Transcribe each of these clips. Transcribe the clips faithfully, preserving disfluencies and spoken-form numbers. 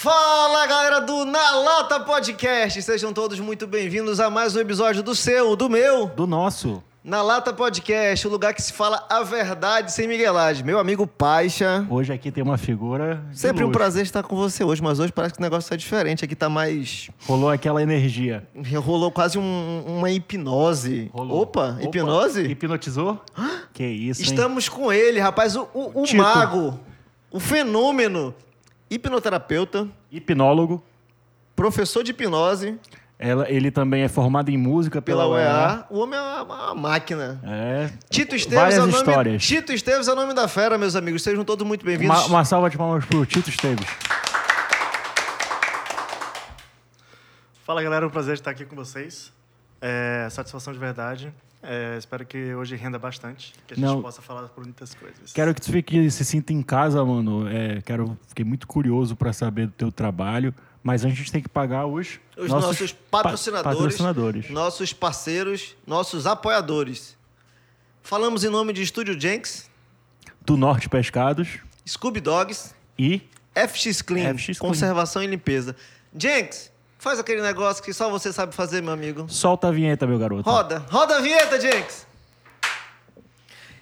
Fala, galera do Na Lata Podcast! Sejam todos muito bem-vindos a mais um episódio do seu, do meu... Do nosso... Na Lata Podcast, o lugar que se fala a verdade sem miguelagem. Meu amigo Paixa... Hoje aqui tem uma figura... Sempre um prazer estar com você hoje, mas hoje parece que o negócio tá diferente. Aqui tá mais... Rolou aquela energia. Rolou quase um, uma hipnose. Rolou. Opa, Opa, hipnose? Hipnotizou? Hã? Que isso, hein? Estamos com ele, rapaz. O, o, o mago, o fenômeno. Hipnoterapeuta. Hipnólogo. Professor de hipnose. Ela, ele também é formado em música pela, pela O E A. O homem é uma, uma máquina. É. Tito Esteves é o nome. Histórias. Tito Esteves é o nome da fera, meus amigos. Sejam todos muito bem-vindos. Uma, uma salva de palmas pro Tito Esteves. Fala, galera. É um prazer estar aqui com vocês. É, satisfação de verdade. É, espero que hoje renda bastante, que a gente Não, possa falar por muitas coisas. Quero que tu fique, se sinta em casa, mano. É, quero, fiquei muito curioso para saber do teu trabalho. Mas a gente tem que pagar os, os nossos, nossos patrocinadores, pa- patrocinadores, nossos parceiros, nossos apoiadores. Falamos em nome de Estúdio Jenks, do Norte Pescados, Scooby Dogs e F X Clean, F X Conservação Clean e Limpeza. Jenks, faz aquele negócio que só você sabe fazer, meu amigo. Solta a vinheta, meu garoto. Roda, roda a vinheta, Jenks.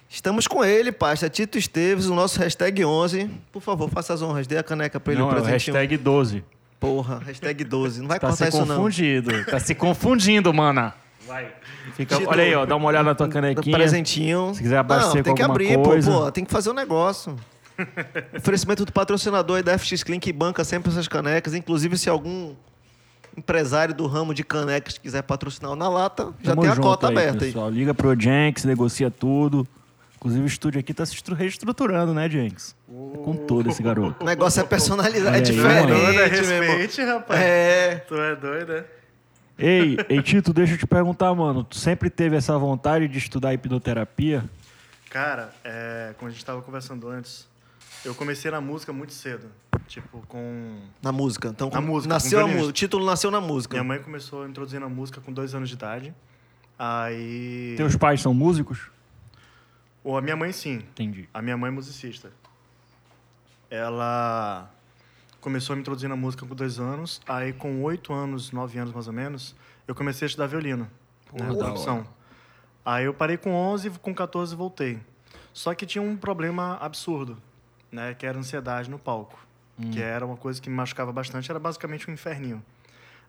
Estamos com ele, Pasta, Tito Esteves, o nosso hashtag onze. Por favor, faça as honras, dê a caneca para ele. Não, é o hashtag doze. Porra, hashtag doze. Não vai tá cortar isso, não. Tá se confundindo. Tá se confundindo, mana. Vai. Fica, olha aí, ó. Dá uma olhada na tua canequinha. Presentinho. Se quiser abastecer não, tem com alguma que abrir, coisa. Pô, pô. Tem que fazer um negócio. Oferecimento do patrocinador aí da F X Clean, que banca sempre essas canecas. Inclusive, se algum empresário do ramo de canecas quiser patrocinar Na Lata, já Tamo tem a cota aí, aberta pessoal. Aí. Liga pro Jenks, negocia tudo. Inclusive, o estúdio aqui tá se reestruturando, né, Jenks? Oh. Com todo esse garoto. O negócio é personalidade, é diferente, mano. Respeite, rapaz. É. Tu é doido, né? Ei, ei, Tito, deixa eu te perguntar, mano. Tu sempre teve essa vontade de estudar hipnoterapia? Cara, é, como a gente tava conversando antes, eu comecei na música muito cedo. Tipo, com... Na música. Então, na música. Nasceu a música. O título nasceu na música. Minha mãe começou a introduzir na música com dois anos de idade. Aí... Teus pais são músicos? A minha mãe, sim. Entendi. A minha mãe é musicista. Ela começou a me introduzir na música com dois anos. Aí, com oito anos, nove anos, mais ou menos, eu comecei a estudar violino. Porra, né, da hora. Aí eu parei com onze, com catorze voltei. Só que tinha um problema absurdo, né? Que era a ansiedade no palco. Hum. Que era uma coisa que me machucava bastante. Era basicamente um inferninho.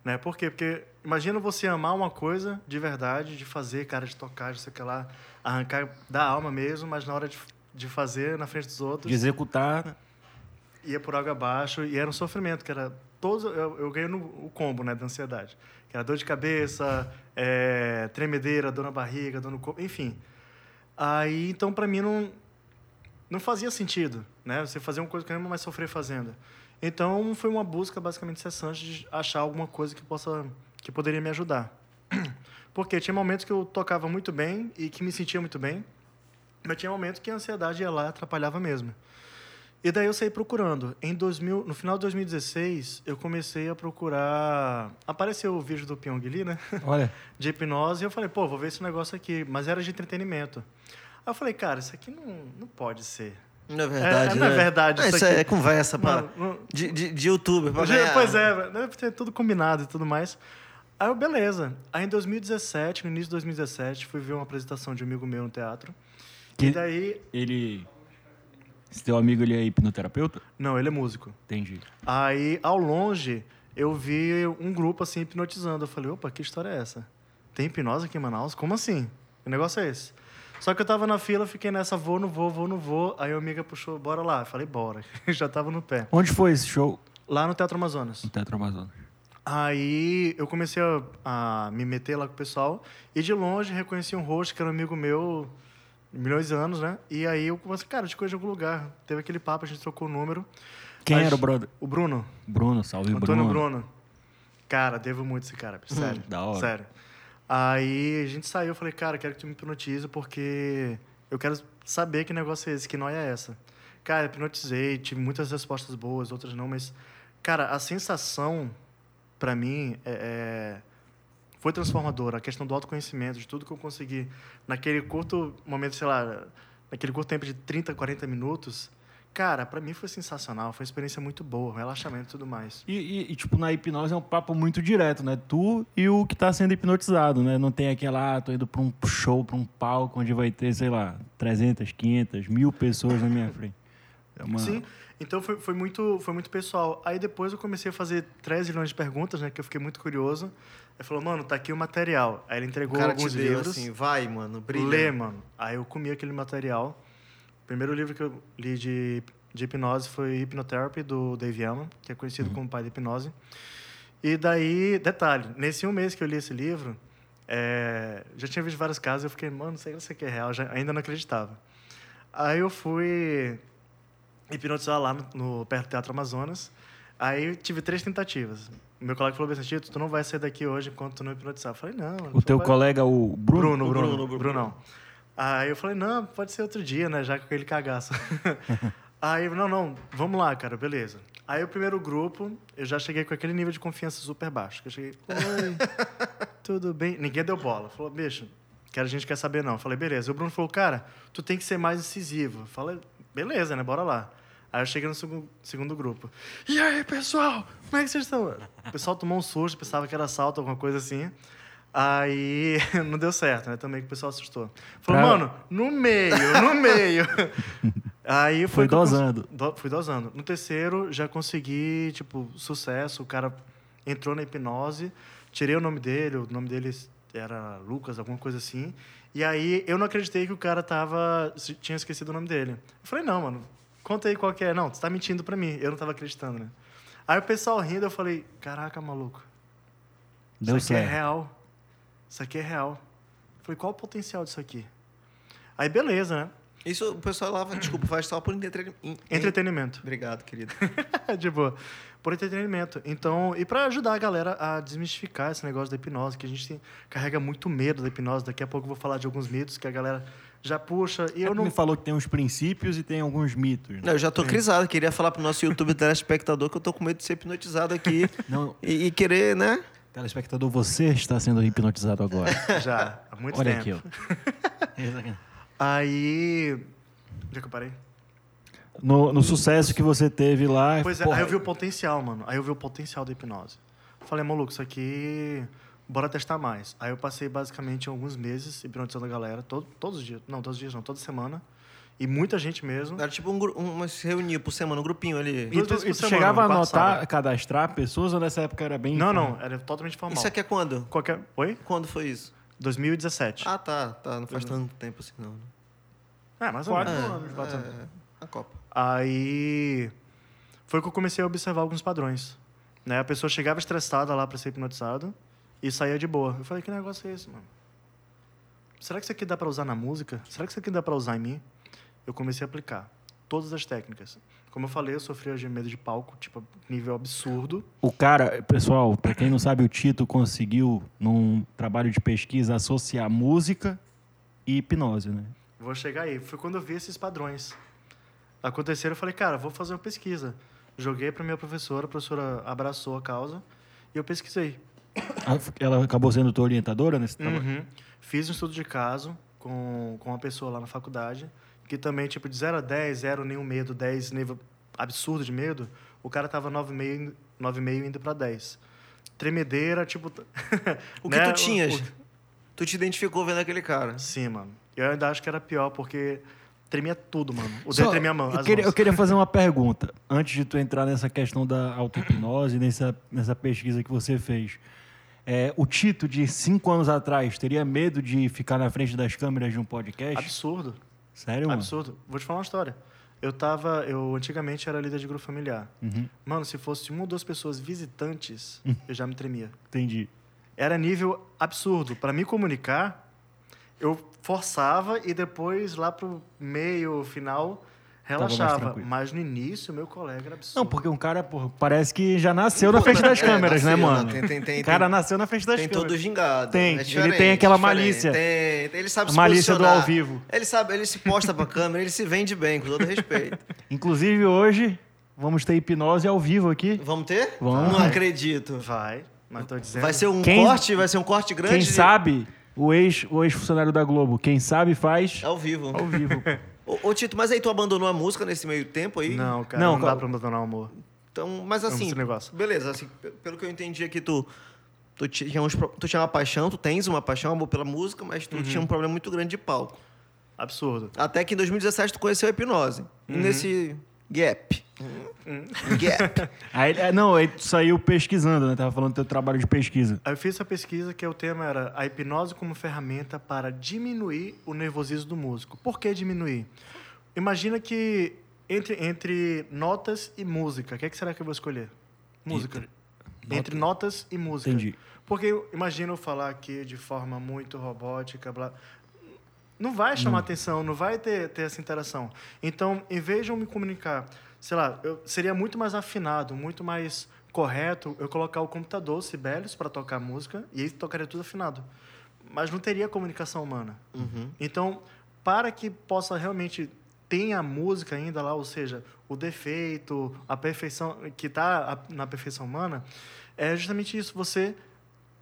Né? Por quê? Porque imagina você amar uma coisa de verdade, de fazer, cara, de tocar, de sei o que lá, arrancar da alma mesmo, mas na hora de, de fazer, na frente dos outros... De executar. Ia por água abaixo e era um sofrimento, que era... Todo, eu, eu ganhei no, o combo, né, da ansiedade, que era dor de cabeça, é, tremedeira, dor na barriga, dor no corpo, enfim. Aí, então, para mim, não, não fazia sentido, né? Você fazer uma coisa que eu não mais sofrer fazendo. Então, foi uma busca, basicamente, cessante de achar alguma coisa que, possa, que poderia me ajudar. Porque tinha momentos que eu tocava muito bem e que me sentia muito bem, mas tinha momentos que a ansiedade ia lá e atrapalhava mesmo. E daí eu saí procurando. Em dois mil, no final de dois mil e dezesseis, eu comecei a procurar... Apareceu o vídeo do Pyong Lee, né? Olha. De hipnose. E eu falei, pô, vou ver esse negócio aqui. Mas era de entretenimento. Aí eu falei, cara, isso aqui não, não pode ser. Na verdade, é, é, né? Na verdade, não, isso, isso aqui... é conversa para de, de, de youtuber. Pra ganhar. Pois é, deve ter tudo combinado e tudo mais. Aí eu, beleza. Aí em dois mil e dezessete, no início de dois mil e dezessete, fui ver uma apresentação de um amigo meu no teatro. Que e daí... Ele... Esse teu amigo, ele é hipnoterapeuta? Não, ele é músico. Entendi. Aí, ao longe, eu vi um grupo, assim, hipnotizando. Eu falei, opa, que história é essa? Tem hipnose aqui em Manaus? Como assim? Que negócio é esse? Só que eu tava na fila, fiquei nessa, vou, não vou, vou, não vou. Aí a amiga puxou, bora lá. Eu falei, bora. Já tava no pé. Onde foi esse show? Lá no Teatro Amazonas. No Teatro Amazonas. Aí eu comecei a, a me meter lá com o pessoal. E de longe, reconheci um rosto que era um amigo meu... Milhões de anos, né? E aí eu comecei, cara, de coisa de algum lugar. Teve aquele papo, a gente trocou o número. Quem aí, era o brother? O Bruno. Bruno, salve Bruno. Antônio Bruno. Cara, devo muito esse cara, sério. Hum, da hora. Sério. Aí a gente saiu, eu falei, cara, quero que tu me hipnotize, porque eu quero saber que negócio é esse, que nóia é essa. Cara, hipnotizei, tive muitas respostas boas, outras não, mas, cara, a sensação, pra mim, é... é... foi transformador, a questão do autoconhecimento, de tudo que eu consegui naquele curto momento, sei lá, naquele curto tempo de trinta, quarenta minutos. Cara, pra mim foi sensacional, foi uma experiência muito boa, relaxamento e tudo mais. E, e, e, tipo, na hipnose é um papo muito direto, né? Tu e o que tá sendo hipnotizado, né? Não tem aquela, ah, tô indo pra um show, pra um palco, onde vai ter, sei lá, trezentas, quinhentas, mil pessoas na minha frente. É uma... Sim, então foi, foi, muito, foi muito pessoal. Aí depois eu comecei a fazer três milhões de perguntas, né? Que eu fiquei muito curioso. Aí falou, mano, tá aqui o material. Aí ele entregou alguns livros. O cara te deu assim, vai, mano, brilha. Lê, mano. Aí eu comi aquele material. O primeiro livro que eu li de, de hipnose foi Hypnotherapy, do Dave Yamaha, que é conhecido uhum. como pai da hipnose. E daí, detalhe, nesse um mês que eu li esse livro, é, já tinha visto vários casos, eu fiquei, mano, sei lá se é real, já, ainda não acreditava. Aí eu fui hipnotizar lá no, no, perto do Teatro Amazonas, aí tive três tentativas. O meu colega falou assim, Tito, tu não vai sair daqui hoje enquanto tu não hipnotizar. Eu falei, não. O teu colega, o Bruno? Bruno, o Bruno, Bruno, Bruno, Bruno. Aí eu falei, não, pode ser outro dia, né? Já com aquele cagaço. Aí, não, não, vamos lá, cara, beleza. Aí o primeiro grupo, eu já cheguei com aquele nível de confiança super baixo. Que eu cheguei, oi, tudo bem? Ninguém deu bola. Falou, bicho, que a gente quer saber não. Eu falei, beleza. E o Bruno falou, cara, tu tem que ser mais incisivo. Eu falei, beleza, né? Bora lá. Aí eu cheguei no segundo, segundo grupo. E aí, pessoal? Como é que vocês estão? O pessoal tomou um susto, pensava que era assalto, alguma coisa assim. Aí não deu certo, né? Também que o pessoal assustou. Falou, pra... mano, no meio, no meio. Aí foi dosando. Cons... Do... Fui dosando. No terceiro, já consegui, tipo, sucesso. O cara entrou na hipnose, tirei o nome dele, o nome dele era Lucas, alguma coisa assim. E aí eu não acreditei que o cara tava... tinha esquecido o nome dele. Eu falei, não, mano, conta aí qual que é. Não, você tá mentindo pra mim. Eu não tava acreditando, né? Aí o pessoal rindo, eu falei, caraca, maluco. Deu isso aqui certo. É real. Isso aqui é real. Eu falei, qual o potencial disso aqui? Aí, beleza, né? Isso, o pessoal lá, desculpa, faz só por entreten... entretenimento. Obrigado, querido. De boa. Por entretenimento. Então, e para ajudar a galera a desmistificar esse negócio da hipnose, que a gente carrega muito medo da hipnose. Daqui a pouco eu vou falar de alguns mitos que a galera já puxa. E eu não... me falou que tem uns princípios e tem alguns mitos. Né? Não, eu já tô crisado. Queria falar pro nosso YouTube telespectador que eu tô com medo de ser hipnotizado aqui. Não... E, e querer, né... Telespectador, você está sendo hipnotizado agora. Já, há muito Olha tempo. Olha aqui, ó. Aí... Onde é que eu parei? No, no sucesso que você teve lá... Pois é, porra. Aí eu vi o potencial, mano. Aí eu vi o potencial da hipnose. Falei, maluco, isso aqui... Bora testar mais. Aí eu passei, basicamente, alguns meses hipnotizando a galera. Todo, todos os dias. Não, todos os dias não. Toda semana. E muita gente mesmo. Era tipo um, uma se reunia por semana, um grupinho ali. E tu, e tu semana, chegava a anotar, cadastrar pessoas ou nessa época era bem... Não, informal? Não, era totalmente formal. Isso aqui é quando? Qualquer... Oi? Quando foi isso? dois mil e dezessete. Ah, tá, tá. Não faz uhum. tanto tempo assim, não. É, mais ou menos. Quatro anos. Quatro anos. A Copa. Aí foi que eu comecei a observar alguns padrões. Né? A pessoa chegava estressada lá pra ser hipnotizada e saía de boa. Eu falei, que negócio é esse, mano? Será que isso aqui dá pra usar na música? Será que isso aqui dá pra usar em mim? Eu comecei a aplicar todas as técnicas. Como eu falei, eu sofria de medo de palco, tipo, nível absurdo. O cara, pessoal, para quem não sabe, o Tito conseguiu, num trabalho de pesquisa, associar música e hipnose, né? Vou chegar aí. Foi quando eu vi esses padrões. Aconteceram, eu falei, cara, vou fazer uma pesquisa. Joguei para minha professora, a professora abraçou a causa e eu pesquisei. Ela acabou sendo tua orientadora nesse trabalho? Uhum. Fiz um estudo de caso com, com uma pessoa lá na faculdade... Que também, tipo, de zero a dez, zero nenhum medo, dez nível absurdo de medo, o cara tava nove vírgula cinco, nove vírgula cinco indo pra dez. Tremedeira, tipo... O que né? tu tinhas? O... Tu te identificou vendo aquele cara? Sim, mano. Eu ainda acho que era pior, porque tremia tudo, mano. O dedo tremia a mão. Eu queria, eu queria fazer uma pergunta, antes de tu entrar nessa questão da auto-hipnose, nessa, nessa pesquisa que você fez. É, o Tito, de cinco anos atrás, teria medo de ficar na frente das câmeras de um podcast? Absurdo. Sério, mano? Absurdo. Vou te falar uma história. Eu tava... Eu, antigamente, era líder de grupo familiar. Uhum. Mano, se fosse uma ou duas pessoas visitantes, uhum. eu já me tremia. Entendi. Era nível absurdo. Pra me comunicar, eu forçava e depois, lá pro meio, final, relaxava. Mas no início, meu colega era absurdo. Não, porque um cara, porra, parece que já nasceu Pô, na frente das é, câmeras, nasceu, né, mano? Tem, tem, tem, o cara tem, nasceu na frente das tem câmeras. Tem todo gingado. Tem. É ele tem aquela malícia. Tem, ele sabe se malícia do ao vivo. Ele sabe, ele se posta pra câmera, ele se vende bem, com todo respeito. Inclusive, hoje, vamos ter hipnose ao vivo aqui. Vamos ter? Vamos. Não acredito. Vai, mas tô dizendo. Vai ser um quem, corte, vai ser um corte grande. Quem de... sabe, o ex, o ex-funcionário da Globo, quem sabe faz... Ao vivo. Ao vivo, Ô, ô, Tito, mas aí tu abandonou a música nesse meio tempo aí? Não, cara, não, não qual... dá pra abandonar o amor. Então, mas assim, beleza, assim, pelo que eu entendi é que tu, tu, tinha uns, tu tinha uma paixão, tu tens uma paixão, amor pela música, mas tu uhum. tinha um problema muito grande de palco. Absurdo. Até que em dois mil e dezessete tu conheceu a hipnose. Uhum. Nesse gap. Uhum. Gap. Aí, não, aí tu saiu pesquisando, né? Tava falando do teu trabalho de pesquisa. Aí eu fiz essa pesquisa que o tema era a hipnose como ferramenta para diminuir o nervosismo do músico. Por que diminuir? Imagina que... Entre, entre notas e música, o que, é que será que eu vou escolher? Música. Nota. Entre notas e música. Entendi. Porque imagina eu falar aqui de forma muito robótica, blá. Não vai chamar não. atenção, não vai ter, ter essa interação. Então, em vez de eu me comunicar, sei lá, eu seria muito mais afinado, muito mais correto eu colocar o computador, Sibelius, para tocar música, e aí tocaria tudo afinado. Mas não teria comunicação humana. Uhum. Então, para que possa realmente... Tem a música ainda lá, ou seja, o defeito, a perfeição, que está na perfeição humana, é justamente isso, você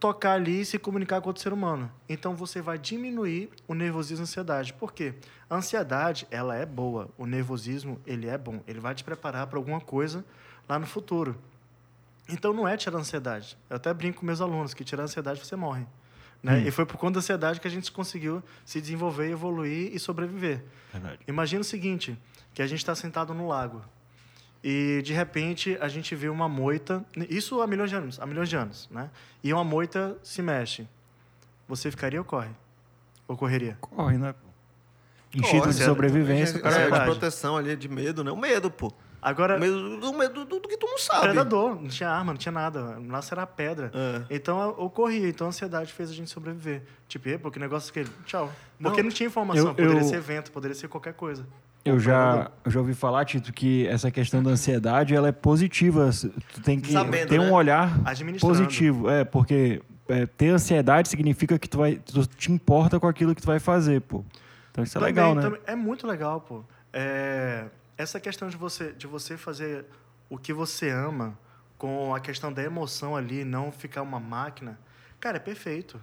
tocar ali e se comunicar com outro ser humano. Então, você vai diminuir o nervosismo e a ansiedade. Por quê? A ansiedade, ela é boa. O nervosismo, ele é bom. Ele vai te preparar para alguma coisa lá no futuro. Então, não é tirar a ansiedade. Eu até brinco com meus alunos que tirar a ansiedade, você morre. Né? Hum. E foi por conta da ansiedade que a gente conseguiu se desenvolver, evoluir e sobreviver. Verdade. Imagina o seguinte, que a gente está sentado no lago e, de repente, a gente vê uma moita... Isso há milhões de anos, há milhões de anos, né? E uma moita se mexe. Você ficaria ou corre? Ou correria? Corre, né? Instinto de sobrevivência. É, de proteção ali, de medo, né? O medo, pô. Agora, o medo, o medo do que tu não sabe. Predador, não tinha arma, não tinha nada. Lá será pedra. É. Então, ocorria. Então, a ansiedade fez a gente sobreviver. Tipo, porque o negócio é que... Tchau. Porque não, não tinha informação. Eu, poderia eu, ser vento, poderia ser qualquer coisa. Eu já, eu já ouvi falar, Tito, que essa questão da ansiedade, ela é positiva. Tu tem que Sabendo, ter né? um olhar positivo. É, porque é, ter ansiedade significa que tu, vai, tu te importa com aquilo que tu vai fazer, pô. Então, isso também, é legal, né? Também, é muito legal, pô. É... Essa questão de você, de você fazer o que você ama com a questão da emoção ali, não ficar uma máquina, cara, é perfeito.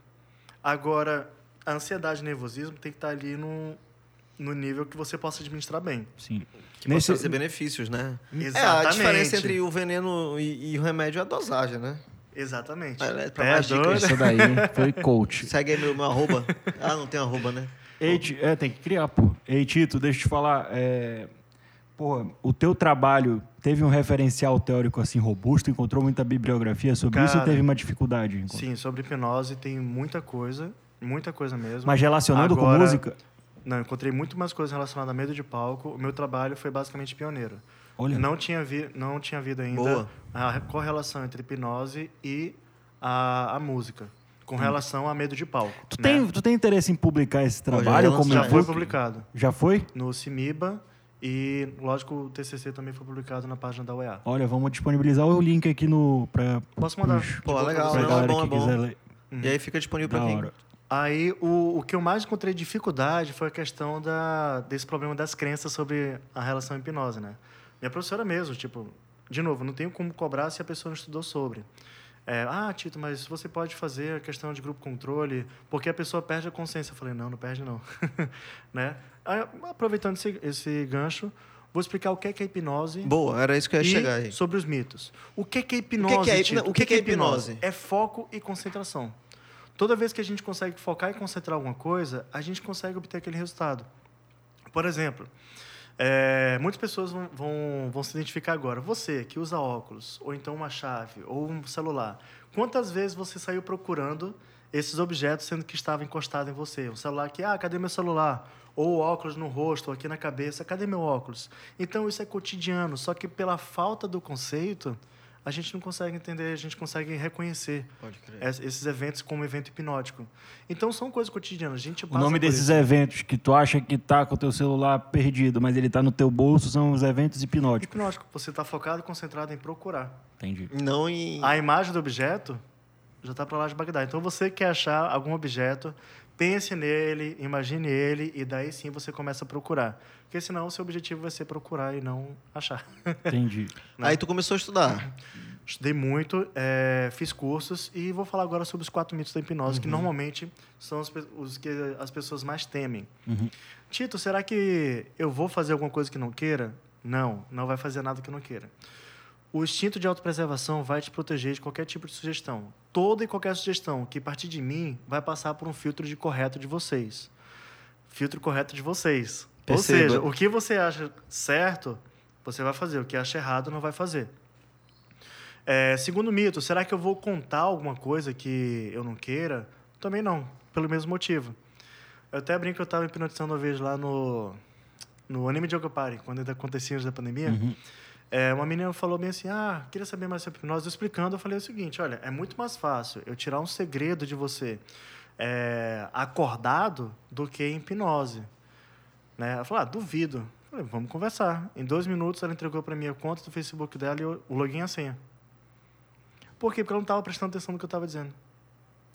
Agora, a ansiedade e nervosismo tem que estar ali no, no nível que você possa administrar bem. Sim. Que Nesse... possa ter benefícios, né? Exatamente. É, a diferença entre o veneno e, e o remédio é a dosagem, né? Exatamente. É, pra mais dicas. Isso daí foi coach. Segue aí meu, meu arroba. Ah, não tem arroba, né? Ei, é, tem que criar, pô. Ei, Tito, deixa eu te falar... É... Porra, o teu trabalho teve um referencial teórico assim robusto? Encontrou muita bibliografia sobre Cara, isso ou teve uma dificuldade? Encontrou? Sim, sobre hipnose tem muita coisa, muita coisa mesmo. Mas relacionando Agora, com música? Não, encontrei muito mais coisas relacionadas a medo de palco. O meu trabalho foi basicamente pioneiro. Olha. Não tinha, vi, não tinha havido ainda Boa. a correlação entre hipnose e a, a música. Com relação a medo de palco. Tu, né? tem, tu tem interesse em publicar esse trabalho? Já, como já foi publicado. Já foi? No CIMIBA. E, lógico, o T C C também foi publicado na página da O E A. Olha, vamos disponibilizar o link aqui no... Pra, Posso mandar? Pros, Pô, legal, não, é bom, é bom. Ler. Uhum. E aí fica disponível para quem? Aí, o, o que eu mais encontrei dificuldade foi a questão da, desse problema das crenças sobre a relação à hipnose, né? Minha professora mesmo, tipo... De novo, não tenho como cobrar se a pessoa não estudou sobre. É, ah, Tito, mas você pode fazer a questão de grupo controle, porque a pessoa perde a consciência. Eu falei, não, não perde, não. Né? Aproveitando esse, esse gancho, vou explicar o que é, que é hipnose. Boa, era isso que eu ia e chegar aí. Sobre os mitos. O que é, que é hipnose, o que é, que é, Tito? O que é, que é hipnose? É foco e concentração. Toda vez que a gente consegue focar e concentrar alguma coisa, a gente consegue obter aquele resultado. Por exemplo, é, muitas pessoas vão, vão, vão se identificar agora. Você que usa óculos, ou então uma chave, ou um celular, quantas vezes você saiu procurando esses objetos, sendo que estava encostado em você? O celular aqui, ah, cadê meu celular? Ou óculos no rosto, ou aqui na cabeça, cadê meu óculos? Então, isso é cotidiano, só que pela falta do conceito, a gente não consegue entender, a gente consegue reconhecer esses eventos como evento hipnótico. Então, são coisas cotidianas. A gente passa o nome desses isso. eventos que tu acha que está com o teu celular perdido, mas ele está no teu bolso, são os eventos hipnóticos. Hipnótico. Você está focado, concentrado em procurar. Entendi. Não em... A imagem do objeto já está para lá de Bagdá. Então, você quer achar algum objeto... Pense nele, imagine ele e daí sim você começa a procurar. Porque senão o seu objetivo vai ser procurar e não achar. Entendi. Né? Aí tu começou a estudar. Estudei muito, é, fiz cursos e vou falar agora sobre os quatro mitos da hipnose, uhum. que normalmente são os, os que as pessoas mais temem. Uhum. Tito, será que eu vou fazer alguma coisa que não queira? Não, não vai fazer nada que não queira. O instinto de autopreservação vai te proteger de qualquer tipo de sugestão. Toda e qualquer sugestão que partir de mim vai passar por um filtro de correto de vocês. Filtro correto de vocês. Perceba. Ou seja, o que você acha certo, você vai fazer. O que acha errado, não vai fazer. É, segundo mito, será que eu vou contar alguma coisa que eu não queira? Também não, pelo mesmo motivo. Eu até brinco que eu estava hipnotizando uma vez lá no, no Anime Joga Party, quando ainda acontecia antes da pandemia. Uhum. É, uma menina falou bem assim, ah, queria saber mais sobre hipnose. Eu explicando, eu falei o seguinte, olha, é muito mais fácil eu tirar um segredo de você é, acordado do que em hipnose. Né? Ela falou, ah, duvido. Eu falei, vamos conversar. Em dois minutos, ela entregou para mim a conta do Facebook dela e o login e a senha. Por quê? Porque ela não estava prestando atenção no que eu estava dizendo.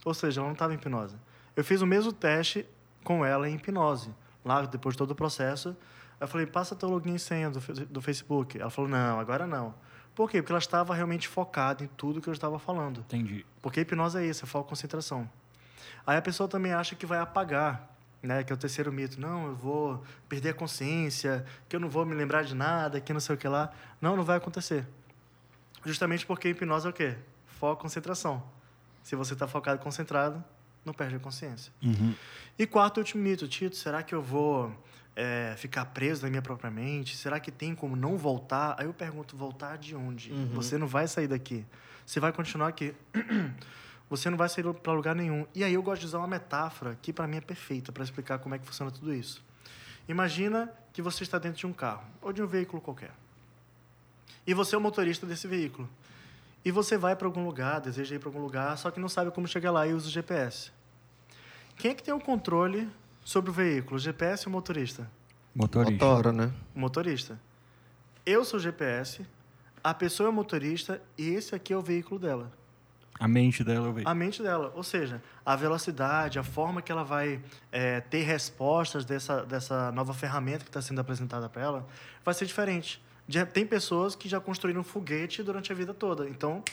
Ou seja, ela não estava em hipnose. Eu fiz o mesmo teste com ela em hipnose. Lá, depois de todo o processo, eu falei, passa teu login e senha do, do Facebook. Ela falou, não, agora não. Por quê? Porque ela estava realmente focada em tudo que eu estava falando. Entendi. Porque a hipnose é isso, é foco, concentração. Aí a pessoa também acha que vai apagar, né? Que é o terceiro mito. Não, eu vou perder a consciência, que eu não vou me lembrar de nada, que não sei o que lá. Não, não vai acontecer. Justamente porque a hipnose é o quê? Foco, concentração. Se você está focado e concentrado, não perde a consciência. Uhum. E quarto, último mito. Tito, será que eu vou é, ficar preso na minha própria mente? Será que tem como não voltar? Aí eu pergunto, voltar de onde? Uhum. Você não vai sair daqui. Você vai continuar aqui. Você não vai sair para lugar nenhum. E aí eu gosto de usar uma metáfora que, para mim, é perfeita para explicar como é que funciona tudo isso. Imagina que você está dentro de um carro ou de um veículo qualquer. E você é o motorista desse veículo. E você vai para algum lugar, deseja ir para algum lugar, só que não sabe como chegar lá e usa o G P S. Quem é que tem o controle sobre o veículo? O G P S ou o motorista? Motorista. Motora, né? O motorista. Eu sou o G P S, a pessoa é o motorista e esse aqui é o veículo dela. A mente dela é o veículo. A mente dela. Ou seja, a velocidade, a forma que ela vai é, ter respostas dessa, dessa nova ferramenta que está sendo apresentada para ela vai ser diferente. Já tem pessoas que já construíram um foguete durante a vida toda. Então,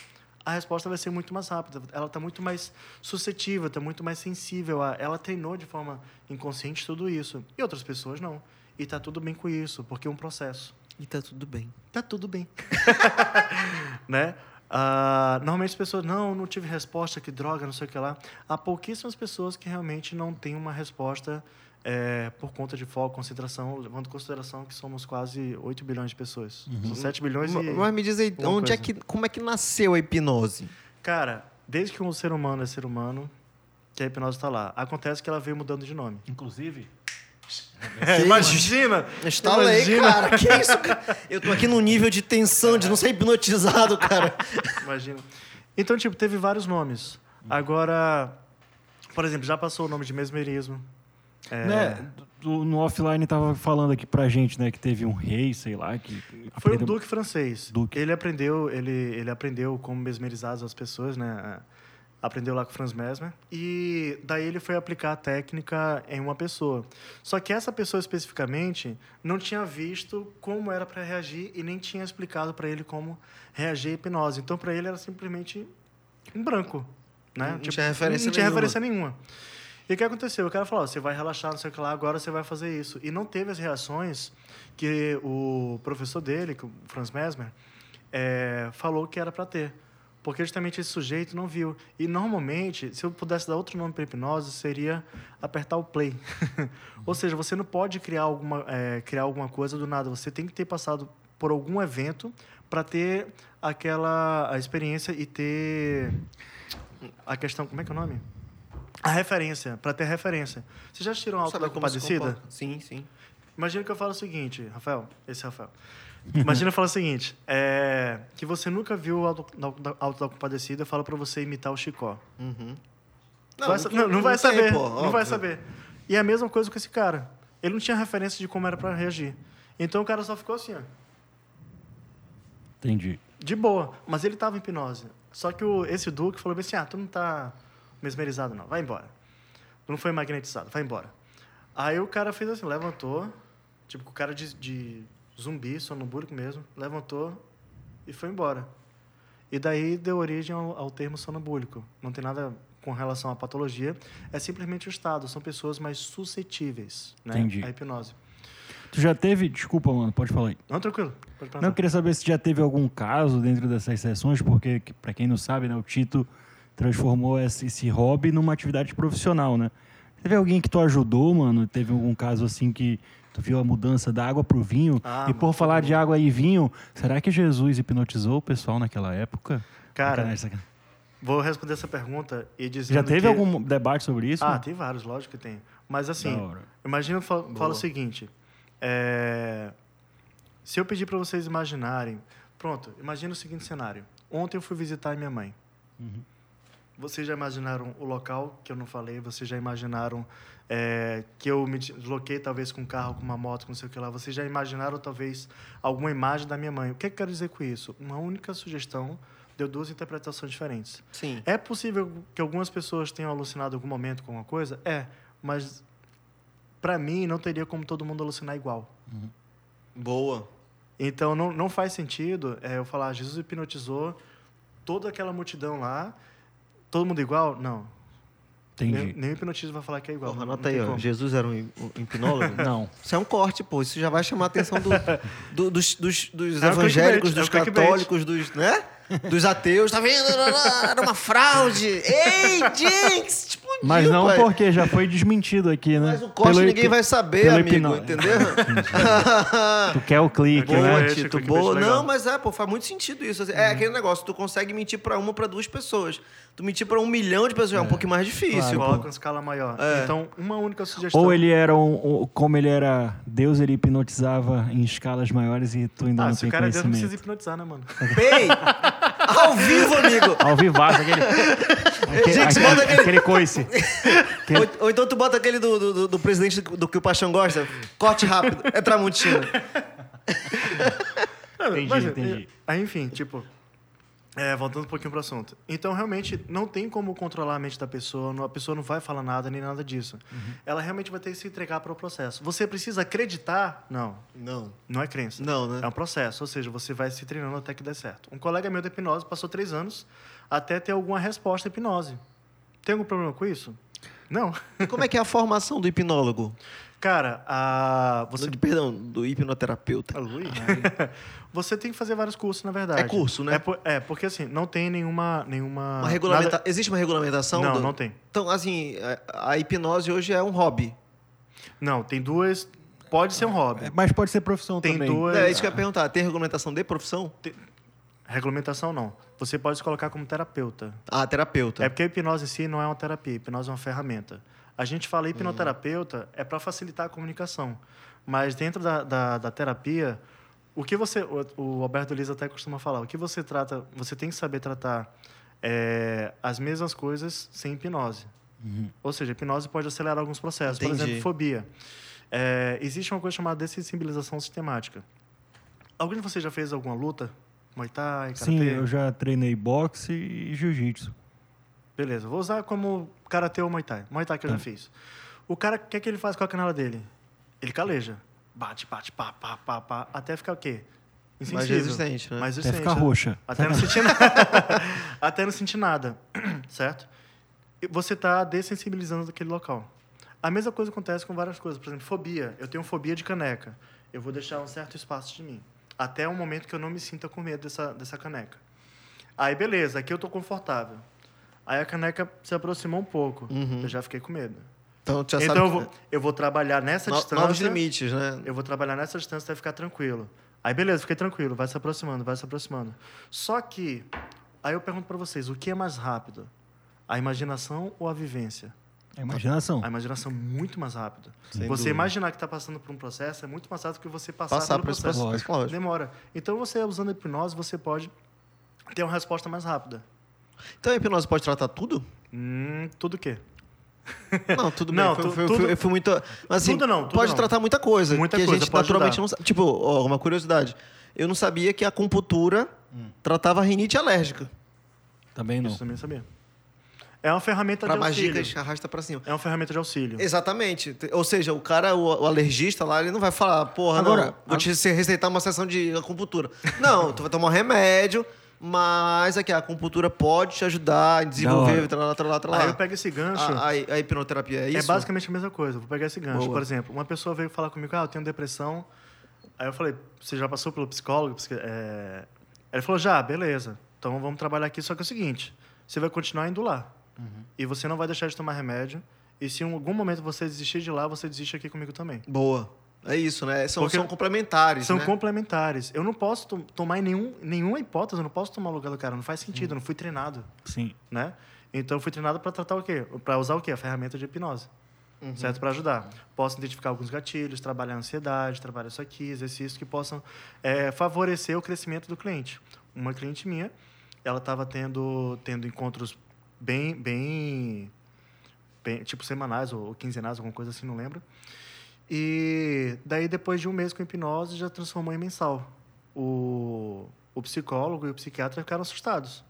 a resposta vai ser muito mais rápida. Ela está muito mais suscetível, está muito mais sensível. A... Ela treinou de forma inconsciente tudo isso. E outras pessoas não. E está tudo bem com isso, porque é um processo. E está tudo bem. Está tudo bem. Né? Ah, normalmente as pessoas, não, não tive resposta, que droga, não sei o que lá. Há pouquíssimas pessoas que realmente não têm uma resposta... É, por conta de foco, concentração, levando em consideração que somos quase oito bilhões de pessoas. Uhum. São sete bilhões e... Mas me diz aí, onde é que, como é que nasceu a hipnose? Cara, desde que um ser humano é ser humano, que a hipnose está lá. Acontece que ela veio mudando de nome. Inclusive... É, imagina! Estala aí, cara. Que isso, cara? Eu tô aqui num nível de tensão, de não ser hipnotizado, cara. Imagina. Então, tipo, teve vários nomes. Agora, por exemplo, já passou o nome de mesmerismo. É... Né? Do, no offline estava falando aqui pra gente, né, que teve um rei, sei lá, que foi aprendeu... o duque francês. Duque. Ele aprendeu, ele, ele aprendeu como mesmerizar as pessoas, né? Aprendeu lá com o Franz Mesmer e daí ele foi aplicar a técnica em uma pessoa. Só que essa pessoa especificamente não tinha visto como era para reagir e nem tinha explicado para ele como reagir à hipnose. Então para ele era simplesmente um branco, né? Não, tipo, tinha referência não tinha nenhuma. referência nenhuma. E o que aconteceu? O cara falou, oh, você vai relaxar, não sei o que lá, agora você vai fazer isso. E não teve as reações que o professor dele, o Franz Mesmer, é, falou que era para ter. Porque justamente esse sujeito não viu. E normalmente, se eu pudesse dar outro nome para hipnose, seria apertar o play. Ou seja, você não pode criar alguma, é, criar alguma coisa do nada. Você tem que ter passado por algum evento para ter aquela a experiência e ter a questão... Como é que é o nome? A referência, para ter referência. Você já tirou uma autocompadecida? Sim, sim. Imagina que eu falo o seguinte, Rafael, esse Rafael. Imagina eu falar o seguinte, é, que você nunca viu autocompadecida, eu falo para você imitar o Chicó. Uhum. Não, vai, não, não, não vai não saber, tem, pô, não vai saber. E é a mesma coisa com esse cara. Ele não tinha referência de como era para reagir. Então o cara só ficou assim, ó. Entendi. De boa, mas ele tava em hipnose. Só que o, esse Duque falou assim, ah, tu não tá... mesmerizado não, vai embora. Não foi magnetizado, vai embora. Aí o cara fez assim, levantou, tipo, com cara de, de zumbi, sonambúlico mesmo, levantou e foi embora. E E daí deu origem ao, ao termo sonambúlico. Não tem nada com relação à patologia, é simplesmente o estado. São pessoas mais suscetíveis, né, Entendi. à hipnose. Tu já teve... Desculpa, mano, pode falar aí. Não, tranquilo. Pode perguntar. Não, eu queria saber se já teve algum caso dentro dessas sessões, porque, para quem não sabe, né, o Tito transformou esse, esse hobby numa atividade profissional, né? Teve alguém que tu ajudou, mano? Teve algum caso assim que tu viu a mudança da água pro vinho? Ah, e por falar de água e vinho, será que Jesus hipnotizou o pessoal naquela época? Cara, naquela época? Vou responder essa pergunta e dizer... Já teve que... algum debate sobre isso? Ah, né? Tem vários, lógico que tem. Mas assim, imagina, eu falo, falo o seguinte... É... Se eu pedir para vocês imaginarem... Pronto, imagina o seguinte cenário. Ontem eu fui visitar a minha mãe. Uhum. Vocês já imaginaram o local que eu não falei? Vocês já imaginaram é, que eu me desloquei talvez com um carro, com uma moto, com não sei o que lá? Vocês já imaginaram talvez alguma imagem da minha mãe? O que, é que eu quero dizer com isso? Uma única sugestão deu duas interpretações diferentes. Sim. É possível que algumas pessoas tenham alucinado em algum momento com alguma coisa? É, mas... Para mim, não teria como todo mundo alucinar igual. Uhum. Boa. Então, não, não faz sentido é, eu falar, Jesus hipnotizou toda aquela multidão lá, todo mundo igual? Não. Entendi. Nem o hipnotismo vai falar que é igual. Porra, anota aí, ó. Jesus era um hipnólogo? Não. Isso é um corte, pô. Isso já vai chamar a atenção do, do, dos, dos, dos é evangélicos, dos é católicos, dos, né? Dos ateus. Tá vendo? Era uma fraude. Ei, Jenks! Tipo, mas não pai. Porque já foi desmentido aqui, né? Mas o corte pelo ninguém hip... vai saber, pelo amigo, hipno... entendeu? Tu quer o clique, boa, né? Tito, clique boa. Não, mas é, pô, faz muito sentido isso. Assim, uhum. É aquele negócio, tu consegue mentir pra uma, pra duas pessoas. Tu mentir pra um milhão de pessoas é, é um pouco mais difícil. Claro, com escala maior. É. Então, uma única sugestão... Ou ele era, um, ou, como ele era Deus, ele hipnotizava em escalas maiores e tu ainda ah, não tem conhecimento. Ah, se o cara é Deus, não precisa hipnotizar, né, mano? Ei! Ao vivo, amigo! Ao vivaço, aquele... Aquele, Gente, aquele, bota aquele... aquele coice. Ou, ou então tu bota aquele do, do, do presidente do, do que o Paixão gosta. Corte rápido. É Tramontina. Entendi, mas, entendi. Aí, enfim, tipo... É, voltando um pouquinho pro assunto. Então, realmente, não tem como controlar a mente da pessoa. A pessoa não vai falar nada, nem nada disso. Uhum. Ela realmente vai ter que se entregar para o processo. Você precisa acreditar? Não. Não. Não é crença. Não, né? É um processo. Ou seja, você vai se treinando até que dê certo. Um colega meu de hipnose passou três anos até ter alguma resposta à hipnose. Tem algum problema com isso? Não. E como é que é a formação do hipnólogo? Cara, a... Você... Do, perdão, do hipnoterapeuta. Ah, você tem que fazer vários cursos, na verdade. É curso, né? É, por, é porque assim, não tem nenhuma... nenhuma uma regulamenta... nada... Existe uma regulamentação? Não, do... não tem. Então, assim, a, a hipnose hoje é um hobby? Não, tem duas... Pode ser um hobby. É, mas pode ser profissão tem também. Duas... É isso que eu ia perguntar. Tem regulamentação de profissão? Tem... Regulamentação, não. Você pode se colocar como terapeuta. Ah, terapeuta. É porque a hipnose em si não é uma terapia. A hipnose é uma ferramenta. A gente fala hipnoterapeuta é para facilitar a comunicação. Mas dentro da, da, da terapia, o que você... O, o Alberto Liza até costuma falar. O que você trata... Você tem que saber tratar é, as mesmas coisas sem hipnose. Uhum. Ou seja, a hipnose pode acelerar alguns processos. Entendi. Por exemplo, fobia. É, existe uma coisa chamada dessensibilização sistemática. Alguém de vocês já fez alguma luta? Muay Thai, karatê? Sim, eu já treinei boxe e jiu-jitsu. Beleza, vou usar como karatê ou Muay Thai. Muay Thai que eu já fiz. O cara, o que é que ele faz com a canela dele? Ele caleja. Bate, bate, pá, pá, pá, pá. Até ficar o quê? Insensível. Mais resistente, né? Mais resistente. Até ficar roxa. Até não sentir nada. Até não sentir nada, certo? Você está dessensibilizando daquele local. A mesma coisa acontece com várias coisas. Por exemplo, fobia. Eu tenho fobia de caneca. Eu vou deixar um certo espaço de mim. Até o momento que eu não me sinta com medo dessa, dessa caneca. Aí, beleza. Aqui eu estou confortável. Aí a caneca se aproximou um pouco. Uhum. Eu já fiquei com medo. Então, já então sabe eu, vou, que... eu vou trabalhar nessa no, distância... Novos limites, né? Eu vou trabalhar nessa distância até ficar tranquilo. Aí, beleza, fiquei tranquilo. Vai se aproximando, vai se aproximando. Só que... Aí eu pergunto para vocês, o que é mais rápido? A imaginação ou a vivência? A imaginação. A imaginação muito mais rápido. Sem você dúvida. Imaginar que está passando por um processo é muito mais rápido que você passar, passar pelo processo. Lógico, lógico. Demora. Então, você usando a hipnose, você pode ter uma resposta mais rápida. Então a hipnose pode tratar tudo? Hum, tudo o quê? Não, tudo bem. Não, tu, eu, fui, tudo, eu, fui, eu fui muito... Assim, tudo não. Tudo pode não. Tratar muita coisa. Muita que coisa, a gente naturalmente ajudar. Não sabe. Tipo, ó, uma curiosidade. Eu não sabia que a acupuntura hum. tratava rinite alérgica. Também não. Isso também sabia. É uma ferramenta pra de auxílio. Pra magicas, arrasta pra cima. É uma ferramenta de auxílio. Exatamente. Ou seja, o cara, o, o alergista lá, ele não vai falar, porra, agora, não, vou te receitar uma sessão de acupuntura. Não, tu vai tomar um remédio... Mas aqui, a acupuntura pode te ajudar a desenvolver, tra lá, tra lá, tra lá. Aí eu pego esse gancho. A, a, a hipnoterapia é isso? É basicamente a mesma coisa. Vou pegar esse gancho. Boa. Por exemplo, uma pessoa veio falar comigo, ah, eu tenho depressão. Aí eu falei, você já passou pelo psicólogo? É... Ele falou, já, beleza. Então vamos trabalhar aqui, só que é o seguinte, você vai continuar indo lá. Uhum. E você não vai deixar de tomar remédio. E se em algum momento você desistir de lá, você desiste aqui comigo também. Boa. É isso, né? São, são complementares, São né? complementares. Eu não posso to- tomar em nenhum, nenhuma hipótese, eu não posso tomar o lugar do cara. Não faz sentido, Sim. eu não fui treinado. Sim. Né? Então, eu fui treinado para tratar o quê? Para usar o quê? A ferramenta de hipnose. Uhum. Certo? Para ajudar. Posso identificar alguns gatilhos, trabalhar a ansiedade, trabalhar isso aqui, exercícios que possam é, favorecer o crescimento do cliente. Uma cliente minha, ela estava tendo, tendo encontros bem, bem, bem... Tipo, semanais ou, ou quinzenais, alguma coisa assim, não lembro. E daí, depois de um mês com hipnose, já transformou em mensal. O, o psicólogo e o psiquiatra ficaram assustados.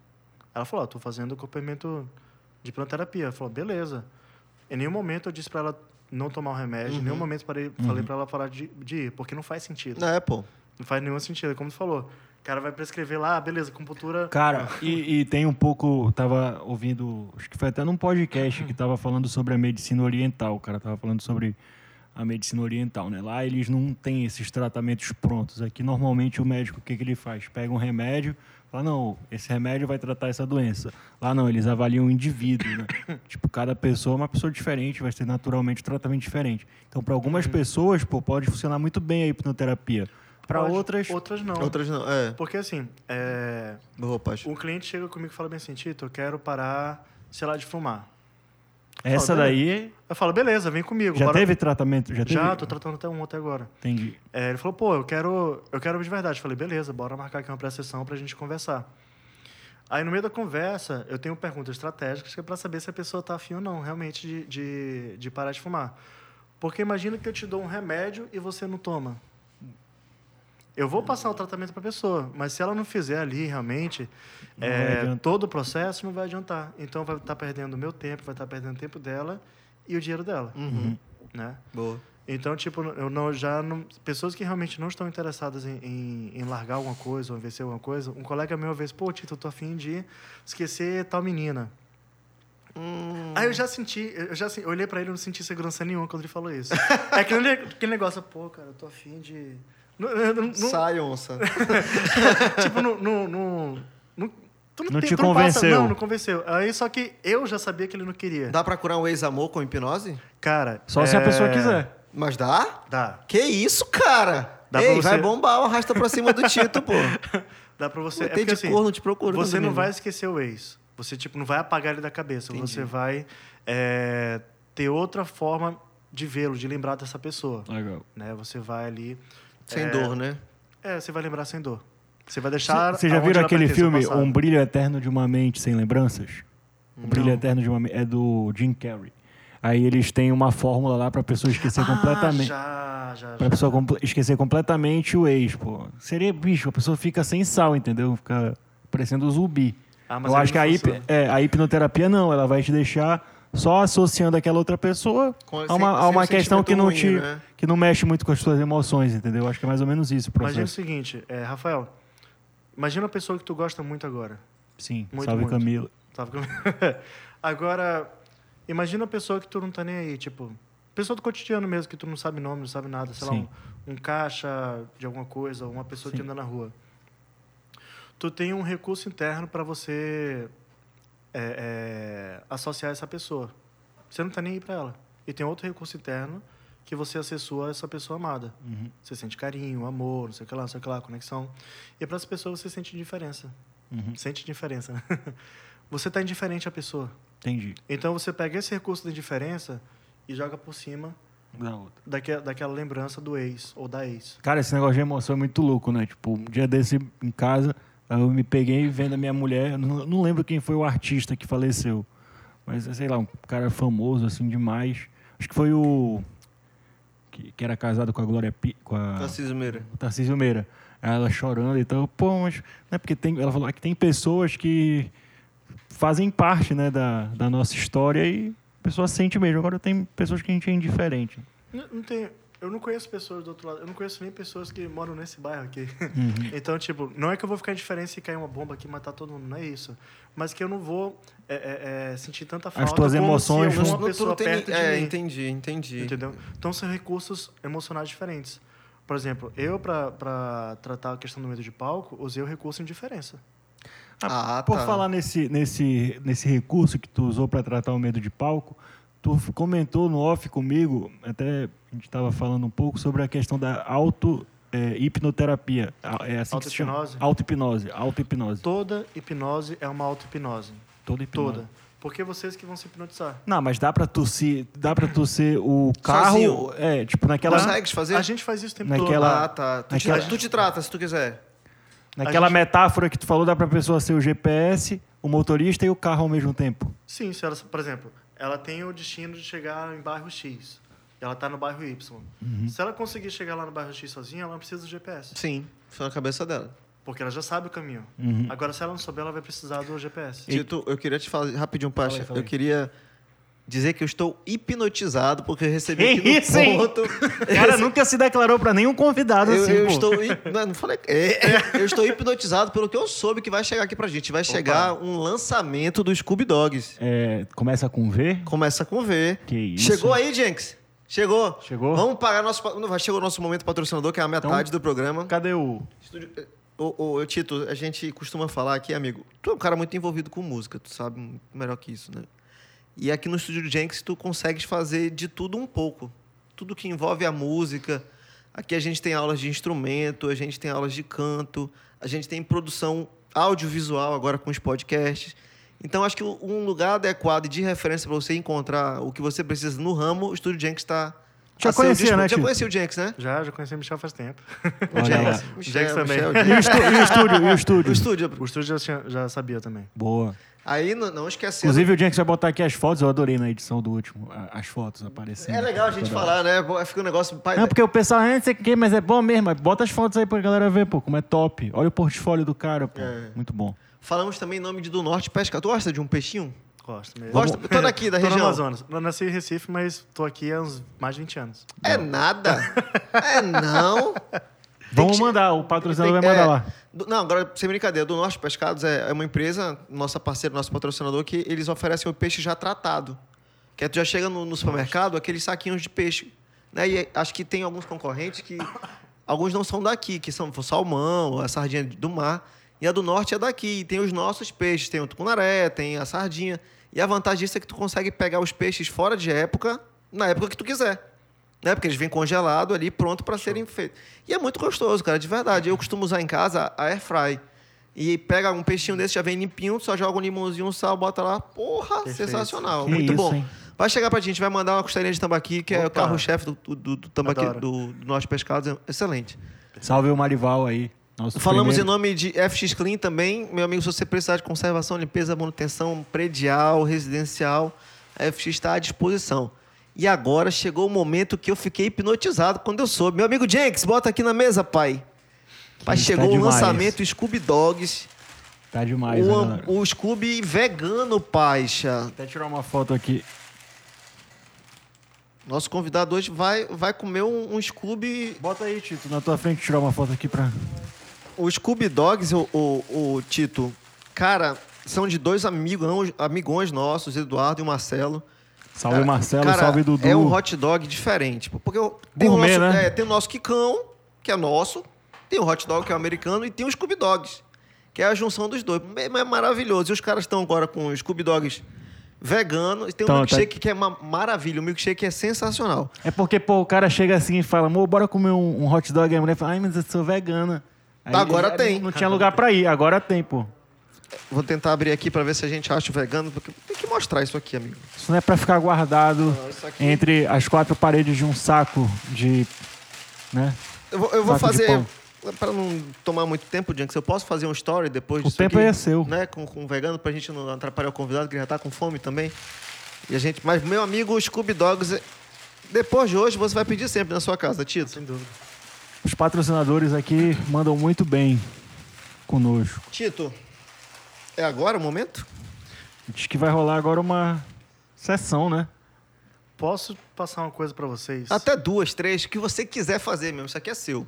Ela falou, estou fazendo acompanhamento de hipnoterapia. Ela falou, beleza. Em nenhum momento eu disse para ela não tomar o remédio, uhum. em nenhum momento parei, uhum. falei para ela parar de, de ir, porque não faz sentido. É, pô. Não faz nenhum sentido, como tu falou. O cara vai prescrever lá, beleza, acupuntura... Cara, e, e tem um pouco... Tava ouvindo, acho que foi até num podcast que tava falando sobre a medicina oriental. O cara tava falando sobre... a medicina oriental, né? Lá eles não têm esses tratamentos prontos. Aqui, normalmente, o médico, o que, que ele faz? Pega um remédio, fala, não, esse remédio vai tratar essa doença. Lá, não, eles avaliam o indivíduo, né? Tipo, cada pessoa é uma pessoa diferente, vai ter naturalmente um tratamento diferente. Então, para algumas uhum. pessoas, pô, pode funcionar muito bem a hipnoterapia. Para outras... Outras não. Outras não, é. Porque, assim, é... Boa, um cliente chega comigo e fala bem assim, Tito, eu quero parar, sei lá, de fumar. Essa falo, daí... Eu falo, beleza, vem comigo. Já bora... teve tratamento? Já, teve... já, tô tratando até um até agora. Entendi. É, ele falou, pô, eu quero, eu quero de verdade. Eu falei, beleza, bora marcar aqui uma pré-sessão pra gente conversar. Aí, no meio da conversa, eu tenho perguntas estratégicas que é pra saber se a pessoa tá afim ou não, realmente, de, de, de parar de fumar. Porque imagina que eu te dou um remédio e você não toma. Eu vou passar o tratamento para a pessoa, mas se ela não fizer ali realmente é, todo o processo, não vai adiantar. Então, vai estar perdendo o meu tempo, vai estar perdendo o tempo dela e o dinheiro dela. Uhum. Né? Boa. Então, tipo, eu não, já não, pessoas que realmente não estão interessadas em, em, em largar alguma coisa ou vencer alguma coisa, um colega meu uma vez, pô, Tito, eu tô afim de esquecer tal menina. Hum. Aí eu já senti, eu já eu olhei para ele e não senti segurança nenhuma quando ele falou isso. É aquele, aquele negócio, pô, cara, eu tô afim de... Não, não, sai, onça. Tipo, não, não, não, não, tu não, não tem, te tu convenceu. Passa, não, não convenceu. Aí, só que eu já sabia que ele não queria. Dá pra curar um ex-amor com hipnose? Cara... Só é... se a pessoa quiser. Mas dá? Dá. Que isso, cara? Dá. Ei, pra você... vai bombar o arrasta pra cima do Tito, pô. Dá pra você... É tem de assim, corno te procurando. Você não mesmo. Vai esquecer o ex. Você, tipo, não vai apagar ele da cabeça. Entendi. Você vai é, ter outra forma de vê-lo, de lembrar dessa pessoa. Legal. Né? Você vai ali... Sem é, dor, né? É, você vai lembrar sem dor. Você vai deixar... Vocês já viram aquele filme Um Brilho Eterno de uma Mente Sem Lembranças? Um Não. Brilho Eterno de uma Mente... É do Jim Carrey. Aí eles têm uma fórmula lá pra pessoa esquecer ah, completamente... já, já, já. Pra pessoa comp- esquecer completamente o ex, pô. Seria, bicho, a pessoa fica sem sal, entendeu? Fica parecendo um zumbi. Ah, mas eu acho que a, hip- é, a hipnoterapia não, ela vai te deixar... Só associando aquela outra pessoa com, a uma, sem, a uma questão que não, ruim, te, né? que não mexe muito com as suas emoções, entendeu? Acho que é mais ou menos isso o processo. Imagina o seguinte, é, Rafael, imagina uma pessoa que tu gosta muito agora. Sim, muito, salve muito. Camila. Salve Camila. Agora, imagina uma pessoa que tu não tá nem aí, tipo, pessoa do cotidiano mesmo, que tu não sabe nome, não sabe nada, sei Sim. lá, um, um caixa de alguma coisa, uma pessoa Sim. que anda na rua. Tu tem um recurso interno para você... É, é, associar essa pessoa. Você não está nem aí para ela. E tem outro recurso interno que você acessua essa pessoa amada. Uhum. Você sente carinho, amor, não sei o que lá, não sei o que lá, conexão. E para essa pessoa você sente indiferença. Uhum. Sente indiferença, né? Você está indiferente à pessoa. Entendi. Então você pega esse recurso da indiferença e joga por cima da outra. Daquela, daquela lembrança do ex ou da ex. Cara, esse negócio de emoção é muito louco, né? Tipo, um dia desse em casa... Eu me peguei vendo a minha mulher, não, não lembro quem foi o artista que faleceu, mas sei lá, um cara famoso assim demais. Acho que foi o que, que era casado com a Glória P, com a Tarcísio Meira. Tarcísio Meira. Ela chorando e então, pô, mas né, porque tem, ela falou que tem pessoas que fazem parte, né, da, da nossa história e a pessoa sente mesmo. Agora tem pessoas que a gente é indiferente. Não, não tem. eu não conheço pessoas do outro lado. Eu não conheço nem pessoas que moram nesse bairro aqui. Uhum. Então, tipo, não é que eu vou ficar indiferente se cair uma bomba aqui e matar todo mundo, não é isso. Mas que eu não vou é, é, é, sentir tanta falta. As tuas emoções... Se uma pessoa tem, perto de é, mim. Entendi, entendi. Entendeu? Então, são recursos emocionais diferentes. Por exemplo, eu, pra, pra tratar a questão do medo de palco, usei o recurso indiferença. Ah, ah, por tá. falar nesse, nesse, nesse recurso que tu usou para tratar o medo de palco, tu comentou no off comigo, até a gente estava falando um pouco sobre a questão da auto é, hipnoterapia. É assim que se chama? Auto-hipnose. Auto-hipnose. Toda hipnose é uma auto-hipnose. Toda hipnose. Toda. Porque vocês que vão se hipnotizar. Não, mas dá pra tu ser, dá pra tu ser o carro... Sozinho. É, tipo naquela... Consegue fazer? A gente faz isso o tempo naquela, todo. Ah, tá. Tu, naquela... te, tu te trata, se tu quiser. Naquela gente... metáfora que tu falou, dá pra pessoa ser o G P S, o motorista e o carro ao mesmo tempo. Sim, se ela, por exemplo, ela tem o destino de chegar em bairro X. Ela tá no bairro Y. Uhum. Se ela conseguir chegar lá no bairro X sozinha, ela não precisa do G P S. Sim, foi na cabeça dela. Porque ela já sabe o caminho. Uhum. Agora, se ela não souber, ela vai precisar do G P S. Tito, eu queria te falar rapidinho, Pacha. Falei, falei. Eu queria... dizer que eu estou hipnotizado, porque eu recebi que aqui no isso, ponto... O cara rece... nunca se declarou para nenhum convidado eu, assim, eu pô. Estou... Não, não falei... É, eu estou hipnotizado pelo que eu soube que vai chegar aqui pra gente. Vai Opa. Chegar um lançamento do Scooby Dogs. É, começa com V? Começa com V. Que isso? Chegou aí, Jenks? Chegou. Chegou? Vamos pagar nosso... Chegou o nosso momento patrocinador, que é a metade então, do programa. Cadê o... Estúdio... Ô, ô, Tito, a gente costuma falar aqui, amigo, tu é um cara muito envolvido com música, tu sabe melhor que isso, né? E aqui no Estúdio Jenks, tu consegues fazer de tudo um pouco. Tudo que envolve a música. Aqui a gente tem aulas de instrumento, a gente tem aulas de canto, a gente tem produção audiovisual agora com os podcasts. Então, acho que um lugar adequado e de referência para você encontrar o que você precisa no ramo, o Estúdio Jenks está... Já conhecia, né, Já conhecia o Jenks, né? Já, já conheci o Michel faz tempo. O Jenks, o Jenks também. E o estúdio, e o estúdio? O estúdio. O estúdio já, já sabia também. Boa. Aí, não, não esquecendo... Inclusive, o Jenks vai botar aqui as fotos. Eu adorei na edição do último, as fotos aparecendo. É legal a gente falar, né? Fica um negócio... Não, porque o pessoal, ah, não sei o que, mas é bom mesmo. Bota as fotos aí pra galera ver, pô, como é top. Olha o portfólio do cara, pô. É. Muito bom. Falamos também em nome de do Norte Pescados. Tu gosta de um peixinho? Gosto mesmo. Gosto, tô daqui, da tô região. Tô no Amazonas. Eu nasci em Recife, mas tô aqui há uns mais de vinte anos. É não. nada? É não? Vamos mandar, o patrocinador tem, vai mandar é, lá. Do, não, agora, sem brincadeira, do Norte Pescados é, é uma empresa, nossa parceira, nosso patrocinador, que eles oferecem o peixe já tratado. Que é, tu já chega no, no supermercado, aqueles saquinhos de peixe. Né? E acho que tem alguns concorrentes que... Alguns não são daqui, que são o salmão, a sardinha do mar. E a do Norte é daqui. E tem os nossos peixes. Tem o tucunaré, tem a sardinha... E a vantagem disso é que tu consegue pegar os peixes fora de época, na época que tu quiser. Né? Porque eles vêm congelados ali, pronto para serem feitos. E é muito gostoso, cara, de verdade. Eu costumo usar em casa a air fry. E pega um peixinho desse, já vem limpinho, só joga um limãozinho, um sal, bota lá. Porra, perfeito. Sensacional. Que muito isso, bom. Hein? Vai chegar pra gente, vai mandar uma costelinha de tambaqui, que Opa. É o carro-chefe do, do, do, tambaqui, do, do Norte Pescados. É excelente. Salve o Marival aí. Nosso Falamos primeiro. Em nome de F X Clean também. Meu amigo, se você precisar de conservação, limpeza, manutenção predial, residencial, a F X está à disposição. E agora chegou o momento que eu fiquei hipnotizado quando eu soube. Meu amigo Jenks, bota aqui na mesa, pai. Que pai, chegou tá o demais. Lançamento Scooby Dogs. Tá demais, o, né, o Scooby vegano, Paixa. Vou até tirar uma foto aqui. Nosso convidado hoje vai, vai comer um, um Scooby... Bota aí, Tito, na tua frente, tirar uma foto aqui pra... O Scooby Dogs, o, o, o Tito, cara, são de dois amigão, amigões nossos, Eduardo e o Marcelo. Salve, cara, Marcelo, cara, salve, Dudu. É um hot dog diferente. Porque tem o, nosso, né? é, tem o nosso quicão, que é nosso, tem o hot dog, que é americano, e tem o Scooby Dogs, que é a junção dos dois. É maravilhoso. E os caras estão agora com o Scooby Dogs vegano. E tem um então, milkshake tá... que é uma maravilha. O milkshake é sensacional. É porque, pô, o cara chega assim e fala, amor, bora comer um, um hot dog. E a mulher fala, ai, mas eu sou vegana. Aí agora já, tem. Não tinha lugar pra ir, agora tem, pô. Vou tentar abrir aqui pra ver se a gente acha o vegano, porque tem que mostrar isso aqui, amigo. Isso não é pra ficar guardado ah, aqui... entre as quatro paredes de um saco de... Né? Eu vou, eu vou fazer... Pra não tomar muito tempo, Jenks, eu posso fazer um story depois disso? O tempo aqui, é seu. Né? Com, com o vegano, pra gente não atrapalhar o convidado, que já tá com fome também. E a gente... Mas, meu amigo, o Scooby Dogs, depois de hoje, você vai pedir sempre na sua casa, Tito. Sem dúvida. Os patrocinadores aqui mandam muito bem conosco. Tito, é agora o momento? Diz que vai rolar agora uma sessão, né? Posso passar uma coisa pra vocês? Até duas, três, o que você quiser fazer mesmo. Isso aqui é seu.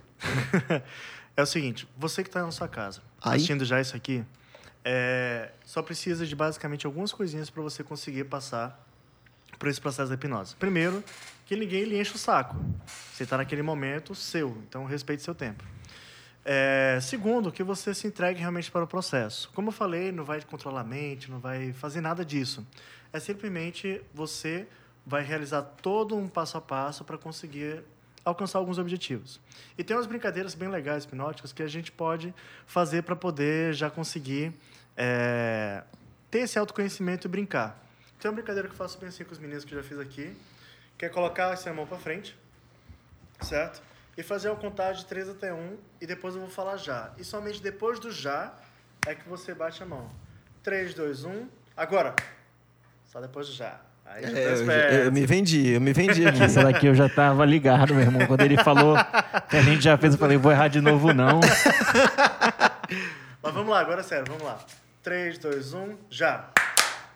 É o seguinte, você que tá na sua casa, aí? Assistindo já isso aqui, é, só precisa de basicamente algumas coisinhas pra você conseguir passar por esse processo da hipnose. Primeiro, que ninguém lhe enche o saco. Você tá naquele momento seu, então respeite seu tempo. É, segundo, que você se entregue realmente para o processo. Como eu falei, não vai controlar a mente, não vai fazer nada disso. É simplesmente você vai realizar todo um passo a passo para conseguir alcançar alguns objetivos. E tem umas brincadeiras bem legais, hipnóticas, que a gente pode fazer para poder já conseguir é, ter esse autoconhecimento e brincar. Tem uma brincadeira que eu faço bem assim com os meninos que eu já fiz aqui, que é colocar essa mão para frente, certo? E fazer uma contagem de três até um, e depois eu vou falar já. E somente depois do já é que você bate a mão. três, dois, um, agora! Só depois do já. Aí já é, eu, eu, eu me vendi, eu me vendi. Essa daqui eu já tava ligado, meu irmão. Quando ele falou que a gente já fez, eu falei, vou errar de novo não. Mas vamos lá, agora é sério, vamos lá. três, dois, um, já!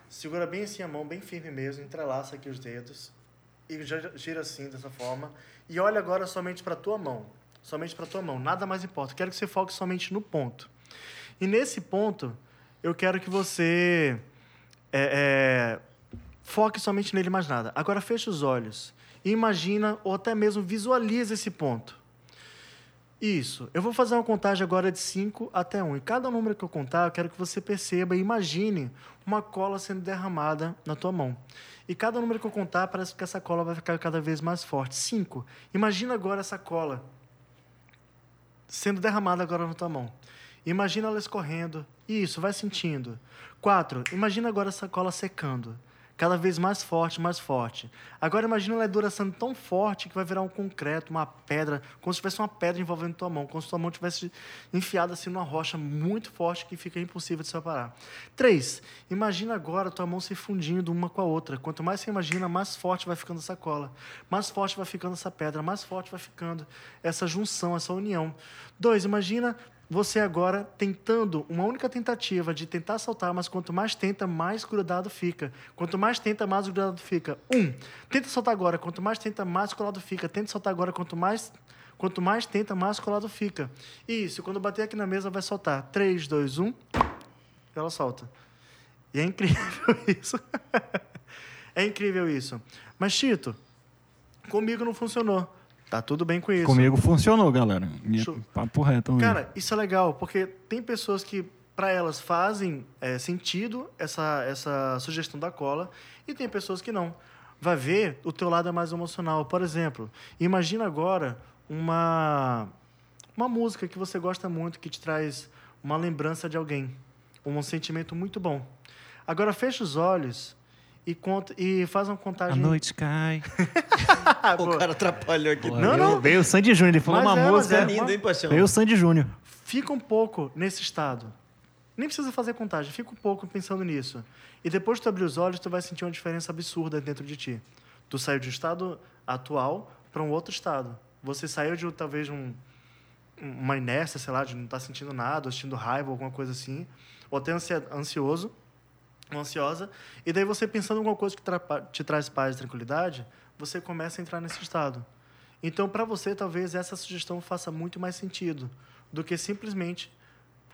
Segura bem assim a mão, bem firme mesmo, entrelaça aqui os dedos. E gira assim, dessa forma. E olha agora somente para a tua mão. Somente para a tua mão. Nada mais importa. Quero que você foque somente no ponto. E nesse ponto, eu quero que você é, é, foque somente nele, mais nada. Agora fecha os olhos. E imagina, ou até mesmo visualiza esse ponto. Isso. Eu vou fazer uma contagem agora de cinco até um. E cada número que eu contar, eu quero que você perceba e imagine uma cola sendo derramada na tua mão. E cada número que eu contar, parece que essa cola vai ficar cada vez mais forte. cinco. Imagina agora essa cola sendo derramada agora na tua mão. Imagina ela escorrendo. Isso, vai sentindo. quatro. Imagina agora essa cola secando. Cada vez mais forte, mais forte. Agora imagina ela endurecendo tão forte que vai virar um concreto, uma pedra, como se tivesse uma pedra envolvendo tua mão, como se tua mão tivesse enfiada assim numa rocha muito forte que fica impossível de separar. Três, imagina agora tua mão se fundindo uma com a outra. Quanto mais você imagina, mais forte vai ficando essa cola, mais forte vai ficando essa pedra, mais forte vai ficando essa junção, essa união. Dois, imagina você agora tentando, uma única tentativa de tentar saltar, mas quanto mais tenta, mais grudado fica. Quanto mais tenta, mais grudado fica. Um, tenta saltar agora. Quanto mais tenta, mais colado fica. Tenta saltar agora. Quanto mais, quanto mais tenta, mais colado fica. Isso, quando bater aqui na mesa, vai soltar. Três, dois, um. Ela solta. E é incrível isso. É incrível isso. Mas, Tito, comigo não funcionou. Tá tudo bem com isso. Comigo funcionou, galera. Papo reto. Cara, isso é legal, porque tem pessoas que, para elas, fazem é, sentido essa, essa sugestão da cola, e tem pessoas que não. Vai ver, o teu lado é mais emocional. Por exemplo, imagina agora uma, uma música que você gosta muito, que te traz uma lembrança de alguém, um sentimento muito bom. Agora, fecha os olhos... E, conta, e faz uma contagem... A noite cai. O cara atrapalhou aqui. Pô, não, não. Veio o Sandy Júnior, ele falou mas uma é, música... É linda, hein, Paixão? Veio o Sandy Júnior. Fica um pouco nesse estado. Nem precisa fazer contagem, fica um pouco pensando nisso. E depois que tu abrir os olhos, tu vai sentir uma diferença absurda dentro de ti. Tu saiu de um estado atual para um outro estado. Você saiu de, talvez, um, uma inércia, sei lá, de não estar sentindo nada, assistindo raiva, alguma coisa assim, ou até ansioso. ansiosa, e daí você pensando em alguma coisa que tra- te traz paz e tranquilidade, você começa a entrar nesse estado. Então, para você, talvez essa sugestão faça muito mais sentido do que simplesmente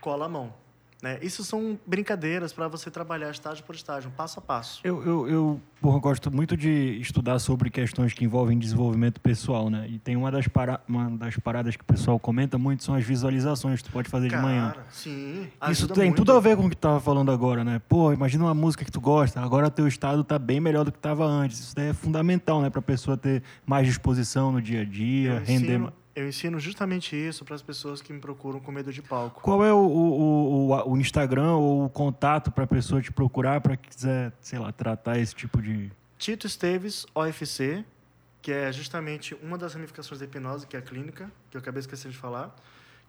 cola a mão. Né? Isso são brincadeiras para você trabalhar estágio por estágio, passo a passo. Eu, eu, eu porra, gosto muito de estudar sobre questões que envolvem desenvolvimento pessoal, né? E tem uma das, para... uma das paradas que o pessoal comenta muito, são as visualizações que tu pode fazer. Cara, de manhã. Sim, isso tem muito. Tudo a ver com o que tu tava falando agora, né? Pô, imagina uma música que tu gosta, agora teu estado tá bem melhor do que tava antes. Isso daí é fundamental, né? Para a pessoa ter mais disposição no dia a dia, eu render... Ensino... Eu ensino justamente isso para as pessoas que me procuram com medo de palco. Qual é o, o, o, o Instagram ou o contato para a pessoa te procurar para que quiser, sei lá, tratar esse tipo de... Tito Esteves, O F C, que é justamente uma das ramificações da hipnose, que é a clínica, que eu acabei esquecendo de falar,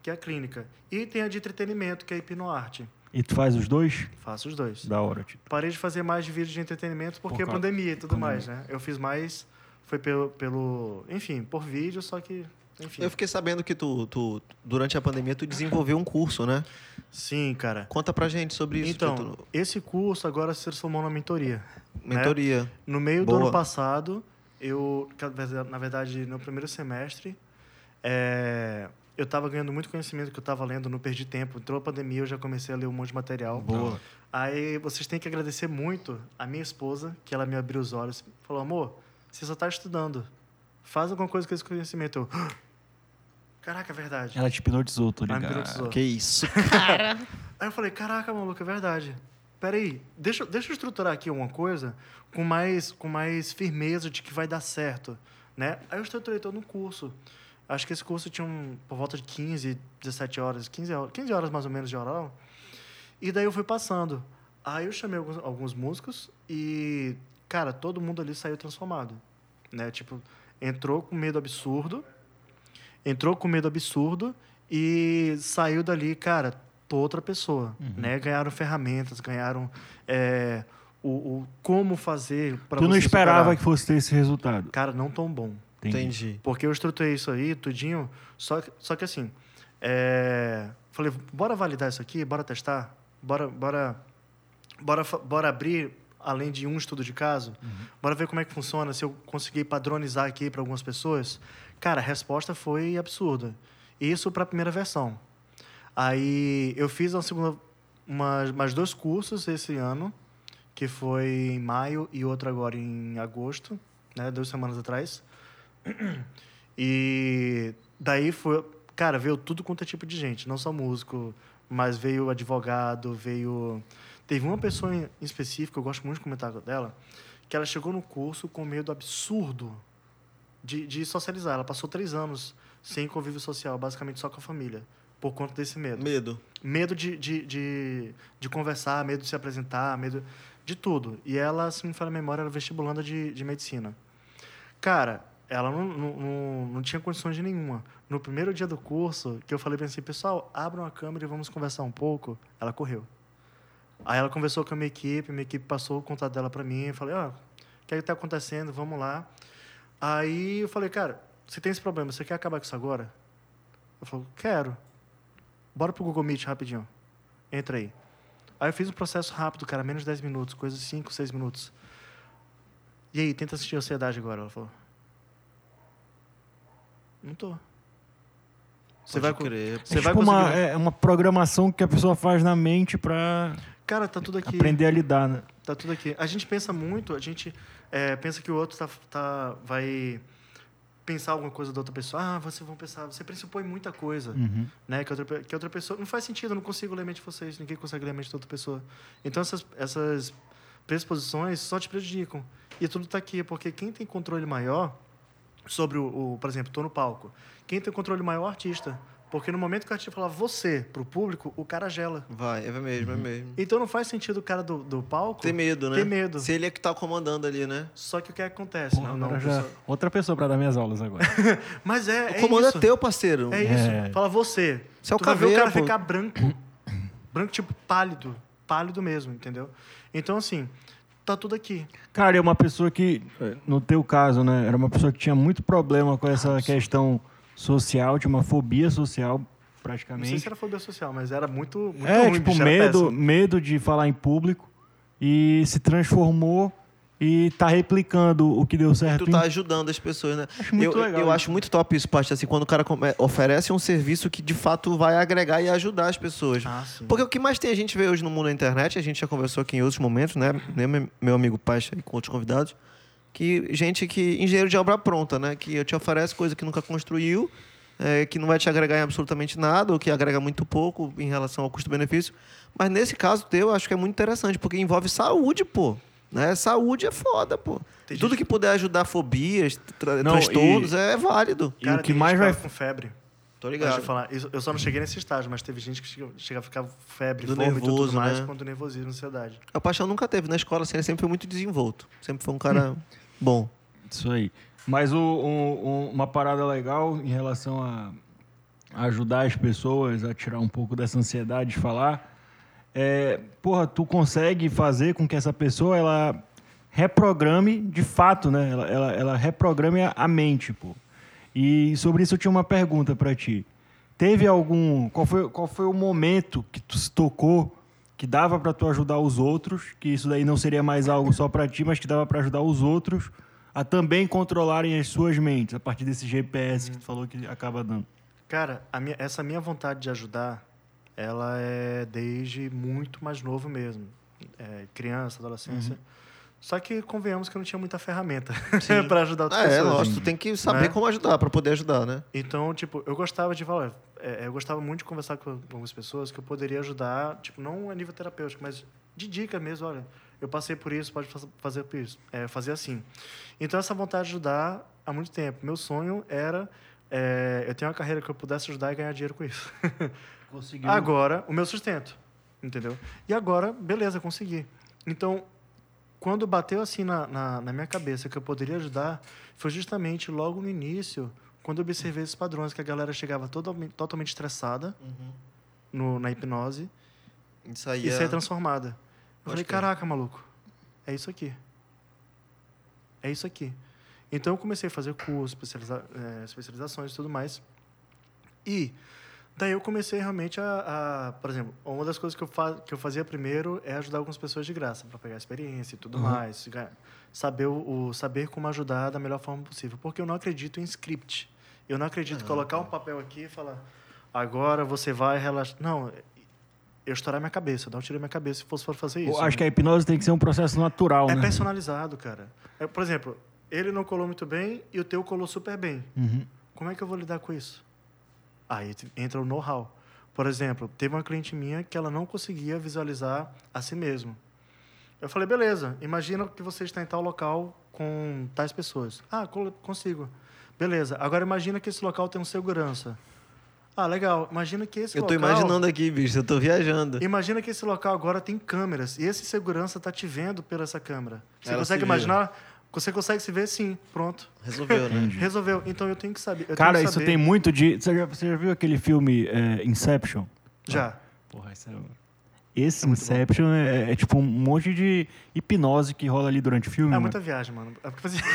que é a clínica. E tem a de entretenimento, que é a hipnoarte. E tu faz os dois? Faço os dois. Da hora, Tito. Parei de fazer mais de vídeos de entretenimento porque Por a pandemia e tudo pandemia. mais, né? Eu fiz mais, foi pelo, pelo enfim, por vídeo, só que... Enfim. Eu fiquei sabendo que tu, tu, durante a pandemia, tu desenvolveu um curso, né? Sim, cara. Conta pra gente sobre isso. Então, tu... esse curso agora se transformou na mentoria. Mentoria. Né? No meio Boa. do ano passado, eu, na verdade, no primeiro semestre, é, eu estava ganhando muito conhecimento que eu estava lendo, não perdi tempo. Entrou a pandemia, eu já comecei a ler um monte de material. Boa. Aí vocês têm que agradecer muito a minha esposa, que ela me abriu os olhos. Falou, amor, você só está estudando. Faz alguma coisa com esse conhecimento. Eu... Caraca, é verdade. Ela te hipnotizou, tô ligado. Ela me hipnotizou. Que isso, cara. Aí eu falei, caraca, maluco, é verdade. Peraí, deixa, deixa eu estruturar aqui uma coisa com mais, com mais firmeza de que vai dar certo, né? Aí eu estruturei todo um curso. Acho que esse curso tinha um, por volta de quinze, dezessete horas, quinze horas, quinze horas mais ou menos de oral. E daí eu fui passando. Aí eu chamei alguns, alguns músicos e, cara, todo mundo ali saiu transformado, né? Tipo, entrou com medo absurdo, entrou com medo absurdo e saiu dali, cara, toda outra pessoa, uhum. né? Ganharam ferramentas, ganharam é, o, o como fazer para. Tu não esperava superar. Que fosse ter esse resultado? Cara, não tão bom. Entendi. Entendi. Porque eu estruturei isso aí, tudinho, só que, só que assim, é, falei, bora validar isso aqui, bora testar, bora, bora, bora, bora abrir... além de um estudo de caso, uhum. bora ver como é que funciona, se eu conseguir padronizar aqui para algumas pessoas. Cara, a resposta foi absurda. Isso para a primeira versão. Aí eu fiz uma segunda, uma, mais dois cursos esse ano, que foi em maio e outro agora em agosto, né, duas semanas atrás. E daí foi... Cara, veio tudo quanto é tipo de gente, não só músico, mas veio advogado, veio... Teve uma pessoa em específico, eu gosto muito de comentar dela, que ela chegou no curso com medo absurdo de, de socializar. Ela passou três anos sem convívio social, basicamente só com a família, por conta desse medo. Medo. Medo de, de, de, de conversar, medo de se apresentar, medo de tudo. E ela, se não me falha a memória, era vestibulanda de, de medicina. Cara, ela não, não, não tinha condições de nenhuma. No primeiro dia do curso, que eu falei assim, pessoal, abram a câmera e vamos conversar um pouco, ela correu. Aí ela conversou com a minha equipe, minha equipe passou o contato dela para mim, eu falei, ó, oh, o que é que tá acontecendo? Vamos lá. Aí eu falei, cara, você tem esse problema, você quer acabar com isso agora? Ela falou, quero. Bora pro Google Meet rapidinho. Entra aí. Aí eu fiz um processo rápido, cara, menos de dez minutos, coisa de cinco, seis minutos. E aí, tenta assistir a ansiedade agora, ela falou. Não tô. Você vai crer. Você é vai tipo conseguir... uma, é uma programação que a pessoa faz na mente para... Cara, tá tudo aqui. Aprender a lidar, né? Tá tudo aqui. A gente pensa muito, a gente é, pensa que o outro tá, tá, vai pensar alguma coisa da outra pessoa. Ah, vocês vão pensar, você pressupõe muita coisa, uhum. né? Que outra, que outra pessoa... Não faz sentido, eu não consigo ler a mente de vocês, ninguém consegue ler a mente de outra pessoa. Então, essas, essas pressuposições só te prejudicam. E tudo tá aqui, porque quem tem controle maior... sobre o, o, por exemplo, tô no palco. Quem tem o controle maior é o artista. Porque no momento que o artista falar você pro público, o cara gela. Vai, é mesmo, é mesmo. Então não faz sentido o cara do, do palco... Ter medo, né? Ter medo. Se ele é que tá comandando ali, né? Só que o que acontece? Porra, não, não, já... Outra pessoa pra dar minhas aulas agora. Mas é, é isso. O comando é teu, parceiro. É isso. É. Fala você. Você é o caveira, o cara pô. Ficar branco. Branco tipo pálido. Pálido mesmo, entendeu? Então, assim... Tá tudo aqui. Cara, é uma pessoa que, no teu caso, né? Era uma pessoa que tinha muito problema com essa Nossa. Questão social, tinha uma fobia social, praticamente. Não sei se era fobia social, mas era muito, muito é, ruim. É, tipo, medo, medo de falar em público e se transformou e tá replicando o que deu certo. E tu tá ajudando as pessoas, né? Acho muito eu, legal. Eu né? acho muito top isso, parte assim, quando o cara oferece um serviço que de fato vai agregar e ajudar as pessoas. Ah, porque o que mais tem a gente vê hoje no mundo da internet, a gente já conversou aqui em outros momentos, né? Meu amigo Pacha e com outros convidados, que gente que... engenheiro de obra pronta, né? Que te oferece coisa que nunca construiu, é, que não vai te agregar em absolutamente nada, ou que agrega muito pouco em relação ao custo-benefício. Mas nesse caso teu, eu acho que é muito interessante, porque envolve saúde, pô. Né? Saúde é foda, pô. Tem tudo gente... que puder ajudar fobias, tra... não, transtornos, e... é válido. Cara, e o que mais vai com febre. Tô ligado. Deixa eu falar. Eu só não cheguei nesse estágio, mas teve gente que chega a ficar febre, do fome nervoso, e tudo mais, né? Quanto nervosismo, ansiedade. A Paixão nunca teve na escola, assim, ele sempre foi muito desenvolto. Sempre foi um cara hum. bom. Isso aí. Mas o, um, uma parada legal em relação a ajudar as pessoas a tirar um pouco dessa ansiedade de falar. É, porra, tu consegue fazer com que essa pessoa, ela reprograme de fato, né? Ela, ela, ela reprograme a, a mente, pô. E sobre isso eu tinha uma pergunta pra ti. Teve algum... Qual foi, qual foi o momento que tu se tocou que dava pra tu ajudar os outros? Que isso daí não seria mais algo só pra ti, mas que dava pra ajudar os outros a também controlarem as suas mentes a partir desse G P S que tu falou que acaba dando? Cara, a minha, essa minha vontade de ajudar, ela é desde muito mais novo mesmo. É, criança, adolescência. Uhum. Só que convenhamos que eu não tinha muita ferramenta para ajudar outras ah, pessoas. É, lógico, tu tem que saber né? como ajudar, para poder ajudar, né? Então, tipo, eu gostava de falar... É, eu gostava muito de conversar com algumas pessoas que eu poderia ajudar, tipo, não a nível terapêutico, mas de dica mesmo, olha... Eu passei por isso, pode fazer por isso, é, fazer assim. Então, essa vontade de ajudar há muito tempo. Meu sonho era... É, eu tenho uma carreira que eu pudesse ajudar e ganhar dinheiro com isso. Conseguiu. Agora, o meu sustento, entendeu? E agora, beleza, consegui. Então, quando bateu assim na, na, na minha cabeça que eu poderia ajudar, foi justamente logo no início, quando eu observei esses padrões, que a galera chegava totalmente, totalmente estressada uhum. no, na hipnose isso aí e é... saía transformada. Eu falei, caraca, maluco, é isso aqui. É isso aqui. Então, eu comecei a fazer cursos, especializa- é, especializações e tudo mais. E daí eu comecei realmente a... a por exemplo, uma das coisas que eu, fa- que eu fazia primeiro é ajudar algumas pessoas de graça, para pegar experiência e tudo uhum. mais. Saber, o, o, saber como ajudar da melhor forma possível. Porque eu não acredito em script. Eu não acredito em colocar cara. um papel aqui e falar, agora você vai relaxar. Não... Eu estourar minha cabeça, dar um tiro na minha cabeça se fosse para fazer isso. Eu acho né? que a hipnose tem que ser um processo natural, é né? É personalizado, cara. É, por exemplo, ele não colou muito bem e o teu colou super bem. Uhum. Como é que eu vou lidar com isso? Aí entra o know-how. Por exemplo, teve uma cliente minha que ela não conseguia visualizar a si mesma. Eu falei, beleza, imagina que você está em tal local com tais pessoas. Ah, consigo. Beleza, agora imagina que esse local tem um segurança. Ah, legal. Imagina que esse eu local... Eu tô imaginando aqui, bicho. Eu tô viajando. Imagina que esse local agora tem câmeras. E esse segurança tá te vendo pela essa câmera. Você Ela consegue imaginar? Você consegue se ver? Sim. Pronto. Resolveu, né? Resolveu. Então, eu tenho que saber. Eu Cara, tenho que isso saber. Tem muito de... Você já, você já viu aquele filme é, Inception? Já. Porra, isso é... Esse é Inception é, é tipo um monte de hipnose que rola ali durante o filme. É mano. muita viagem, mano.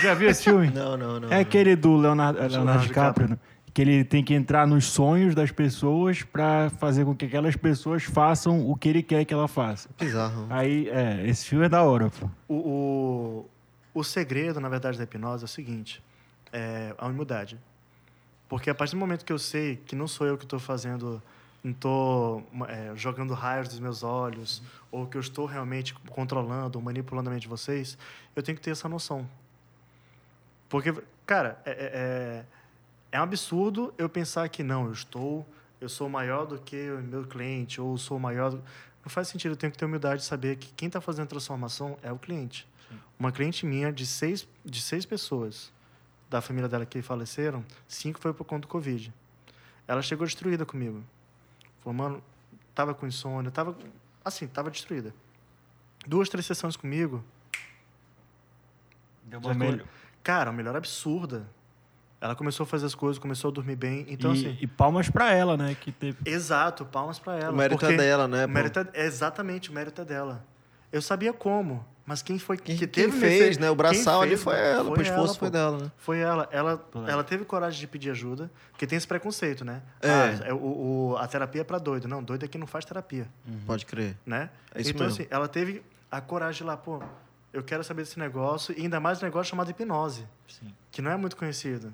Já viu esse filme? Não, não, não. É não. aquele do Leonardo, Leonardo, Leonardo DiCaprio, né? Que ele tem que entrar nos sonhos das pessoas para fazer com que aquelas pessoas façam o que ele quer que ela faça. Bizarro. Aí, é, esse filme é da hora, pô. O, o, o segredo, na verdade, da hipnose é o seguinte, é a humildade. Porque a partir do momento que eu sei que não sou eu que estou fazendo, não estou é, jogando raios dos meus olhos, uhum. ou que eu estou realmente controlando, manipulando a mente de vocês, eu tenho que ter essa noção. Porque, cara, é... é É um absurdo eu pensar que não, eu estou, eu sou maior do que o meu cliente, ou sou maior do... Não faz sentido, eu tenho que ter humildade de saber que quem está fazendo a transformação é o cliente. Sim. Uma cliente minha de seis, de seis pessoas da família dela que faleceram, cinco foi por conta do Covid. Ela chegou destruída comigo. Falou, mano, estava com insônia, estava assim, estava destruída. Duas, três sessões comigo. Deu bom melhor. Cara, a melhor absurda. Ela começou a fazer as coisas, começou a dormir bem. Então, e, assim, e palmas para ela, né? Que teve... Exato, palmas para ela. O mérito é dela, né? O mérito é, exatamente, o mérito é dela. Eu sabia como, mas quem foi quem, que teve... Quem fez, né? O braçal ali foi ela, o esforço foi dela, né? Foi ela. Ela, ela teve coragem de pedir ajuda, porque tem esse preconceito, né? É. Ah, o, o, a terapia é para doido. Não, doido é quem não faz terapia. Uhum. Pode crer. Né? É isso então, mesmo. Assim, ela teve a coragem de lá, pô, eu quero saber desse negócio, e ainda mais um negócio chamado hipnose, Sim. que não é muito conhecido.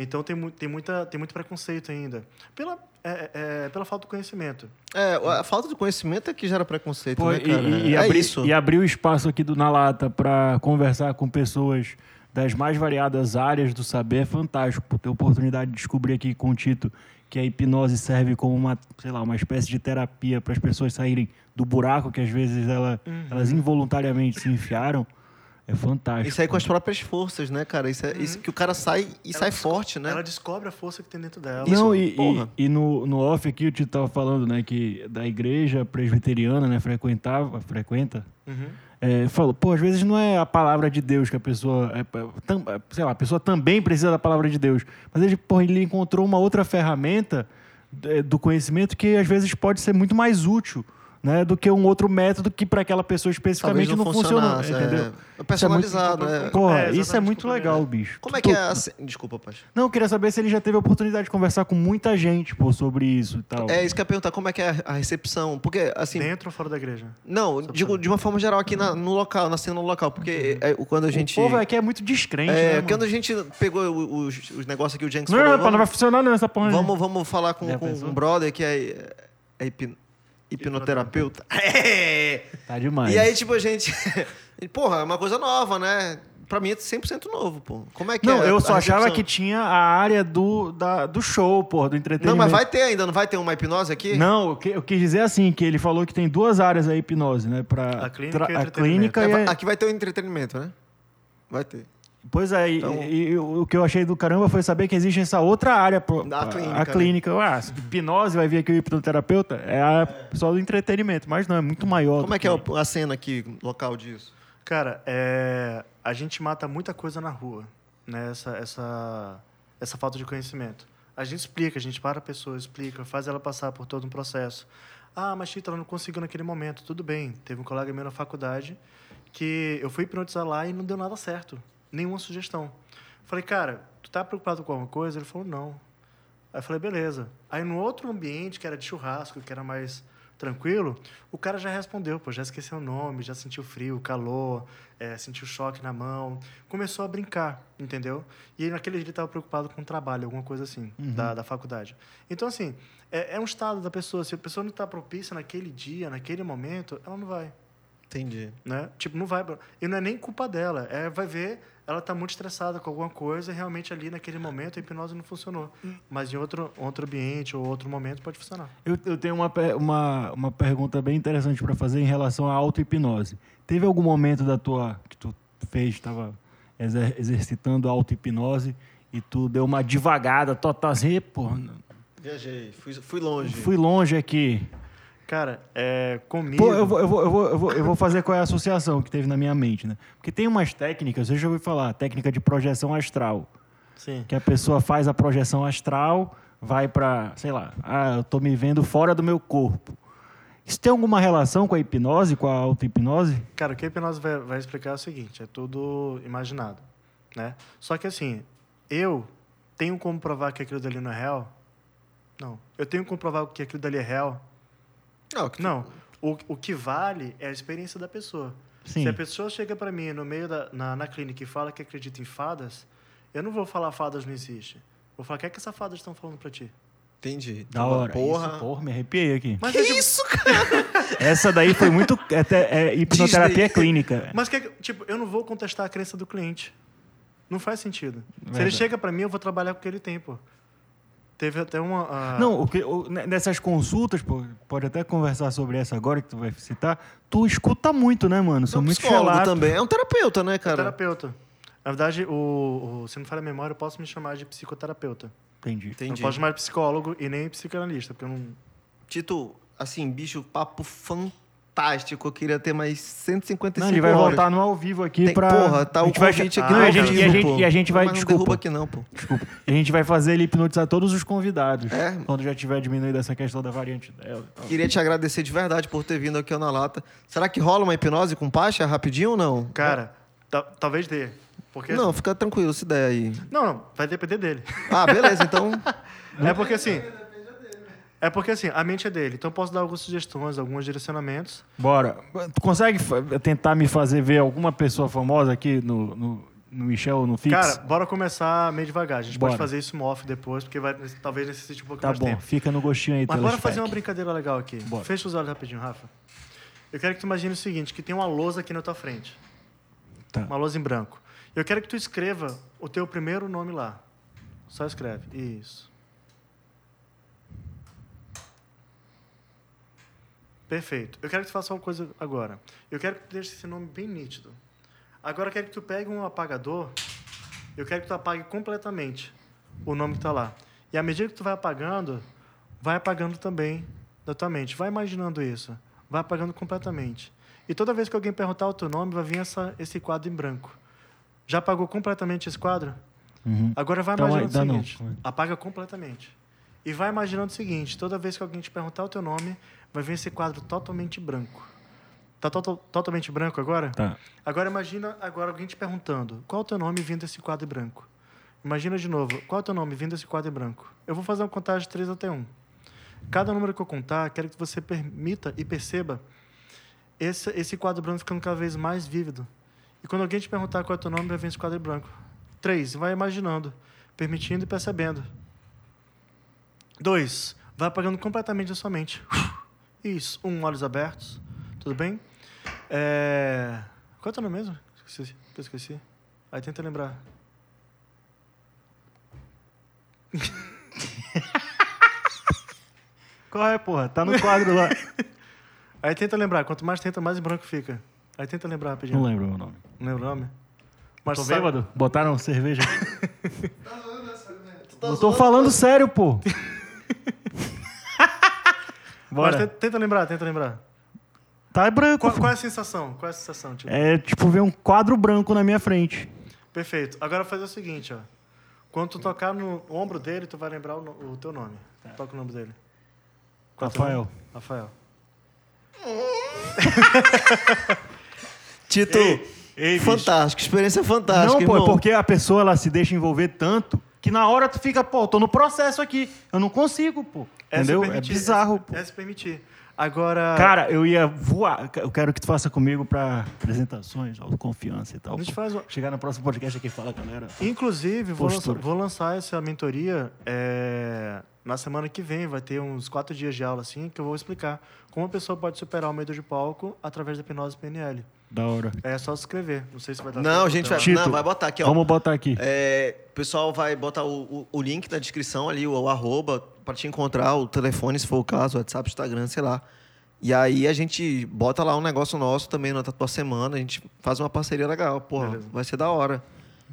Então, tem, mu- tem, muita, tem muito preconceito ainda. Pela, é, é, pela falta do conhecimento. É, a falta do conhecimento é que gera preconceito, Pô, né, cara? E, e, é abri, isso. e abrir o espaço aqui do Na Lata para conversar com pessoas das mais variadas áreas do saber é fantástico. Ter a oportunidade de descobrir aqui com o Tito que a hipnose serve como uma, sei lá, uma espécie de terapia para as pessoas saírem do buraco que, às vezes, ela, uhum. elas involuntariamente se enfiaram. É fantástico. Isso aí com as próprias forças, né, cara? Isso, é, uhum. isso que o cara sai e ela sai desco- forte, né? Ela descobre a força que tem dentro dela. Não, e, porra. e, e no, no off aqui o Tito tava falando, né, que da igreja presbiteriana, né, frequentava, frequenta, uhum. é, falou, pô, às vezes não é a palavra de Deus que a pessoa, é, tam, sei lá, a pessoa também precisa da palavra de Deus. Mas ele, porra, ele encontrou uma outra ferramenta do conhecimento que às vezes pode ser muito mais útil né, do que um outro método que para aquela pessoa especificamente talvez não, não funcionou, entendeu? É personalizado, isso é muito, é, porra, é isso é muito legal, bicho. Como é que é a... Desculpa, Pacho. Não, eu queria saber se ele já teve a oportunidade de conversar com muita gente, pô, sobre isso e tal. É isso que eu ia perguntar, como é que é a recepção? Porque, assim... Dentro ou fora da igreja? Não, digo de uma forma geral aqui na, no local, na cena local, porque é, quando a gente... O povo aqui é muito descrente, é, né, quando a gente pegou os, os negócios aqui, o Jenks não, falou... Não, vamos, não vai funcionar não, essa porra. Vamos, vamos falar com, com um brother que é... é hipno... hipnoterapeuta. É. Tá demais. E aí, tipo, a gente... Porra, é uma coisa nova, né? Pra mim é cem por cento novo, pô. Como é que não, é? Não, eu só achava que tinha a área do, da, do show, porra, do entretenimento. Não, mas vai ter ainda, não vai ter uma hipnose aqui? Não, eu, que, eu quis dizer assim, que ele falou que tem duas áreas a hipnose, né? Pra, a clínica tra, e a clínica é, e a... Aqui vai ter o entretenimento, né? Vai ter. Pois é, então, e, e o que eu achei do caramba foi saber que existe essa outra área, pro, a, clínica, a clínica. Né? Ah, hipnose, vai vir aqui o hipnoterapeuta, é a, é só do entretenimento, mas não, é muito maior. Como é que é a cena aqui, local disso? Cara, é, a gente mata muita coisa na rua, né? Essa, essa, essa falta de conhecimento. A gente explica, a gente para a pessoa, explica, faz ela passar por todo um processo. Ah, mas Tito, ela não conseguiu naquele momento. Tudo bem, teve um colega meu na faculdade que eu fui hipnotizar lá e não deu nada certo. Nenhuma sugestão. Falei, cara, tu tá preocupado com alguma coisa? Ele falou, não. Aí eu falei, beleza. Aí, no outro ambiente, que era de churrasco, que era mais tranquilo, o cara já respondeu, pô, já esqueceu o nome, já sentiu frio, calor, é, sentiu choque na mão. Começou a brincar, entendeu? E aí, naquele dia, ele tava preocupado com o trabalho, alguma coisa assim, uhum. da, da faculdade. Então, assim, é, é um estado da pessoa. Se a pessoa não tá propícia naquele dia, naquele momento, ela não vai. Entendi. Né? Tipo, não vai... E não é nem culpa dela. É, vai ver, ela tá muito estressada com alguma coisa e realmente ali naquele momento a hipnose não funcionou. Mas em outro, outro ambiente ou outro momento pode funcionar. Eu, eu tenho uma, uma, uma pergunta bem interessante para fazer em relação à auto-hipnose. Teve algum momento da tua... que tu fez, estava exer, exercitando a auto-hipnose e tu deu uma divagada total assim, pô... Viajei, fui, fui longe. Fui longe aqui... Cara, é, comigo... Pô, eu vou, eu, vou, eu, vou, eu, vou, eu vou fazer qual é a associação que teve na minha mente, né? Porque tem umas técnicas, eu já ouvi falar, técnica de projeção astral. Sim. Que a pessoa faz a projeção astral, vai pra, sei lá, ah, eu tô me vendo fora do meu corpo. Isso tem alguma relação com a hipnose, com a auto-hipnose? Cara, o que a hipnose vai, vai explicar é o seguinte, é tudo imaginado, né? Só que assim, eu tenho como provar que aquilo dali não é real? Não. Eu tenho como provar que aquilo dali é real? Não, que... não. O, o que vale é a experiência da pessoa. Sim. Se a pessoa chega para mim no meio da, na, na clínica e fala que acredita em fadas, eu não vou falar fadas não existem. Vou falar, o que é que essas fadas estão falando para ti? Entendi. Da então, hora. Porra. Isso, porra, me arrepiei aqui. Mas que é tipo... isso, cara? Essa daí foi muito... É, é, hipnoterapia Disney. Clínica. Mas, que, tipo, eu não vou contestar a crença do cliente. Não faz sentido. Verdade. Se ele chega para mim, eu vou trabalhar com o que ele tem, pô. Teve até uma... Uh... Não, o que, o, nessas consultas, pô, pode até conversar sobre essa agora que tu vai citar, tu escuta muito, né, mano? Sou é um muito psicólogo também. É um terapeuta, né, cara? É um terapeuta. Na verdade, o, o, se não falha a memória, eu posso me chamar de psicoterapeuta. Entendi. Entendi. Não posso chamar de psicólogo e nem psicanalista, porque eu não... Tito, assim, bicho, papo fantástico. Fantástico, eu queria ter mais cento e cinquenta e cinco horas. Não, ele vai horas. Voltar no ao vivo aqui tem, pra... Porra, tá o convite aqui. Não, a gente, e a gente, e a gente não, vai... Mas desculpa. Não derruba aqui não, pô. Desculpa. A gente vai fazer ele hipnotizar todos os convidados. É? Quando já tiver diminuído essa questão da variante dela. Queria te agradecer de verdade por ter vindo aqui ao Na Lata. Será que rola uma hipnose com Pacha rapidinho ou não? Cara, t- talvez dê. Porque... Não, fica tranquilo se der aí. Não, não. Vai depender dele. Ah, beleza, então... É porque assim... É porque, assim, a mente é dele. Então, eu posso dar algumas sugestões, alguns direcionamentos. Bora. Tu consegue f- tentar me fazer ver alguma pessoa famosa aqui no, no, no Michel ou no Fix? Cara, bora começar meio devagar. A gente bora. Pode fazer isso off depois, porque vai, talvez necessite um pouco tá mais bom. Tempo. Tá bom, fica no gostinho aí. Mas bora fazer pack. Uma brincadeira legal aqui. Bora. Fecha os olhos rapidinho, Rafa. Eu quero que tu imagine o seguinte, que tem uma lousa aqui na tua frente. Tá. Uma lousa em branco. Eu quero que tu escreva o teu primeiro nome lá. Só escreve. Isso. Perfeito. Eu quero que tu faça uma coisa agora. Eu quero que tu deixe esse nome bem nítido. Agora eu quero que tu pegue um apagador. Eu quero que tu apague completamente o nome que está lá. E à medida que tu vai apagando, vai apagando também da tua mente. Vai imaginando isso. Vai apagando completamente. E toda vez que alguém perguntar o teu nome, vai vir essa, esse quadro em branco. Já apagou completamente esse quadro? Uhum. Agora vai imaginando então, o seguinte. Não. Apaga completamente. E vai imaginando o seguinte, toda vez que alguém te perguntar o teu nome, vai vir esse quadro totalmente branco. Tá to- totalmente branco agora? Tá. Agora imagina agora alguém te perguntando, qual é o teu nome vindo desse quadro branco? Imagina de novo, qual é o teu nome vindo desse quadro branco? Eu vou fazer uma contagem de três até um. Cada número que eu contar, quero que você permita e perceba esse, esse quadro branco ficando cada vez mais vívido. E quando alguém te perguntar qual é o teu nome, vai vir esse quadro branco. Três, vai imaginando, permitindo e percebendo. Dois, vai apagando completamente a sua mente. Isso, um, olhos abertos. Tudo bem? É... Qual é o teu nome mesmo? Esqueci. Esqueci. Aí tenta lembrar. Corre, porra. Tá no quadro lá. Aí tenta lembrar. Quanto mais tenta, mais em branco fica. Aí tenta lembrar rapidinho. Não lembro o meu nome. Não lembro o nome? Mas tô sabe... bêbado. Botaram cerveja. Tá zoando essa, né? Eu tô falando sério, pô. Bora. Mas tenta lembrar, tenta lembrar. Tá branco. Qual, qual é a sensação? Qual é a sensação? Tipo? É tipo ver um quadro branco na minha frente. Perfeito. Agora fazer o seguinte, ó. Quando tu tocar no ombro dele, tu vai lembrar o, o teu nome. Tá. Toca o nome dele. Rafael. Nome? Rafael. Tito, ei, ei, fantástico. Bicho. Experiência fantástica. Não, pô, é porque a pessoa ela se deixa envolver tanto que na hora tu fica, pô, tô no processo aqui. Eu não consigo, pô. É entendeu? É bizarro, pô. É se permitir. Agora... Cara, eu ia voar. Eu quero que tu faça comigo para apresentações, autoconfiança e tal. A gente faz... Chegar no próximo podcast aqui e falar, galera. Inclusive, vou lançar, vou lançar essa mentoria é... na semana que vem. Vai ter uns quatro dias de aula, assim, que eu vou explicar como a pessoa pode superar o medo de palco através da hipnose P N L. Da hora. É só se inscrever. Não sei se vai dar... Não, a gente vai... Tito, não, vai botar aqui, ó. Vamos botar aqui. É, o pessoal vai botar o, o, o link na descrição ali, o, o arroba, para te encontrar, o telefone, se for o caso, o WhatsApp, Instagram, sei lá. E aí a gente bota lá um negócio nosso também na tua semana, a gente faz uma parceria legal. Porra, beleza. Vai ser da hora.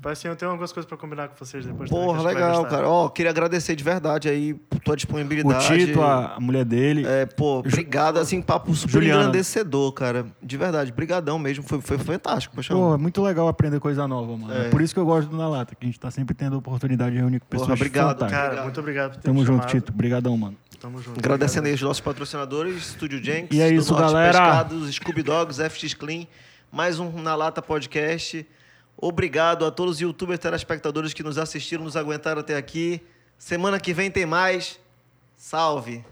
Parece eu tenho algumas coisas para combinar com vocês depois. Porra, também, legal, cara. Ó, oh, queria agradecer de verdade aí tua disponibilidade. O Tito, a mulher dele. É, pô, obrigado, assim, papo super Juliana. Engrandecedor, cara. De verdade, brigadão mesmo, foi, foi fantástico. Poxa. Pô, é muito legal aprender coisa nova, mano. É. É por isso que eu gosto do Na Lata, que a gente tá sempre tendo a oportunidade de reunir com pessoas. Porra, obrigado, fantásticas. Cara, muito obrigado por ter Tamo junto, chamado. Tito, brigadão, mano. Tamo junto. Agradecendo obrigado. Aí os nossos patrocinadores, Estúdio Jenks, e é isso, Norte Pescados, Scooby Dogs, F X Clean, mais um Na Lata Podcast. Obrigado a todos os youtubers, telespectadores que nos assistiram, nos aguentaram até aqui. Semana que vem tem mais. Salve!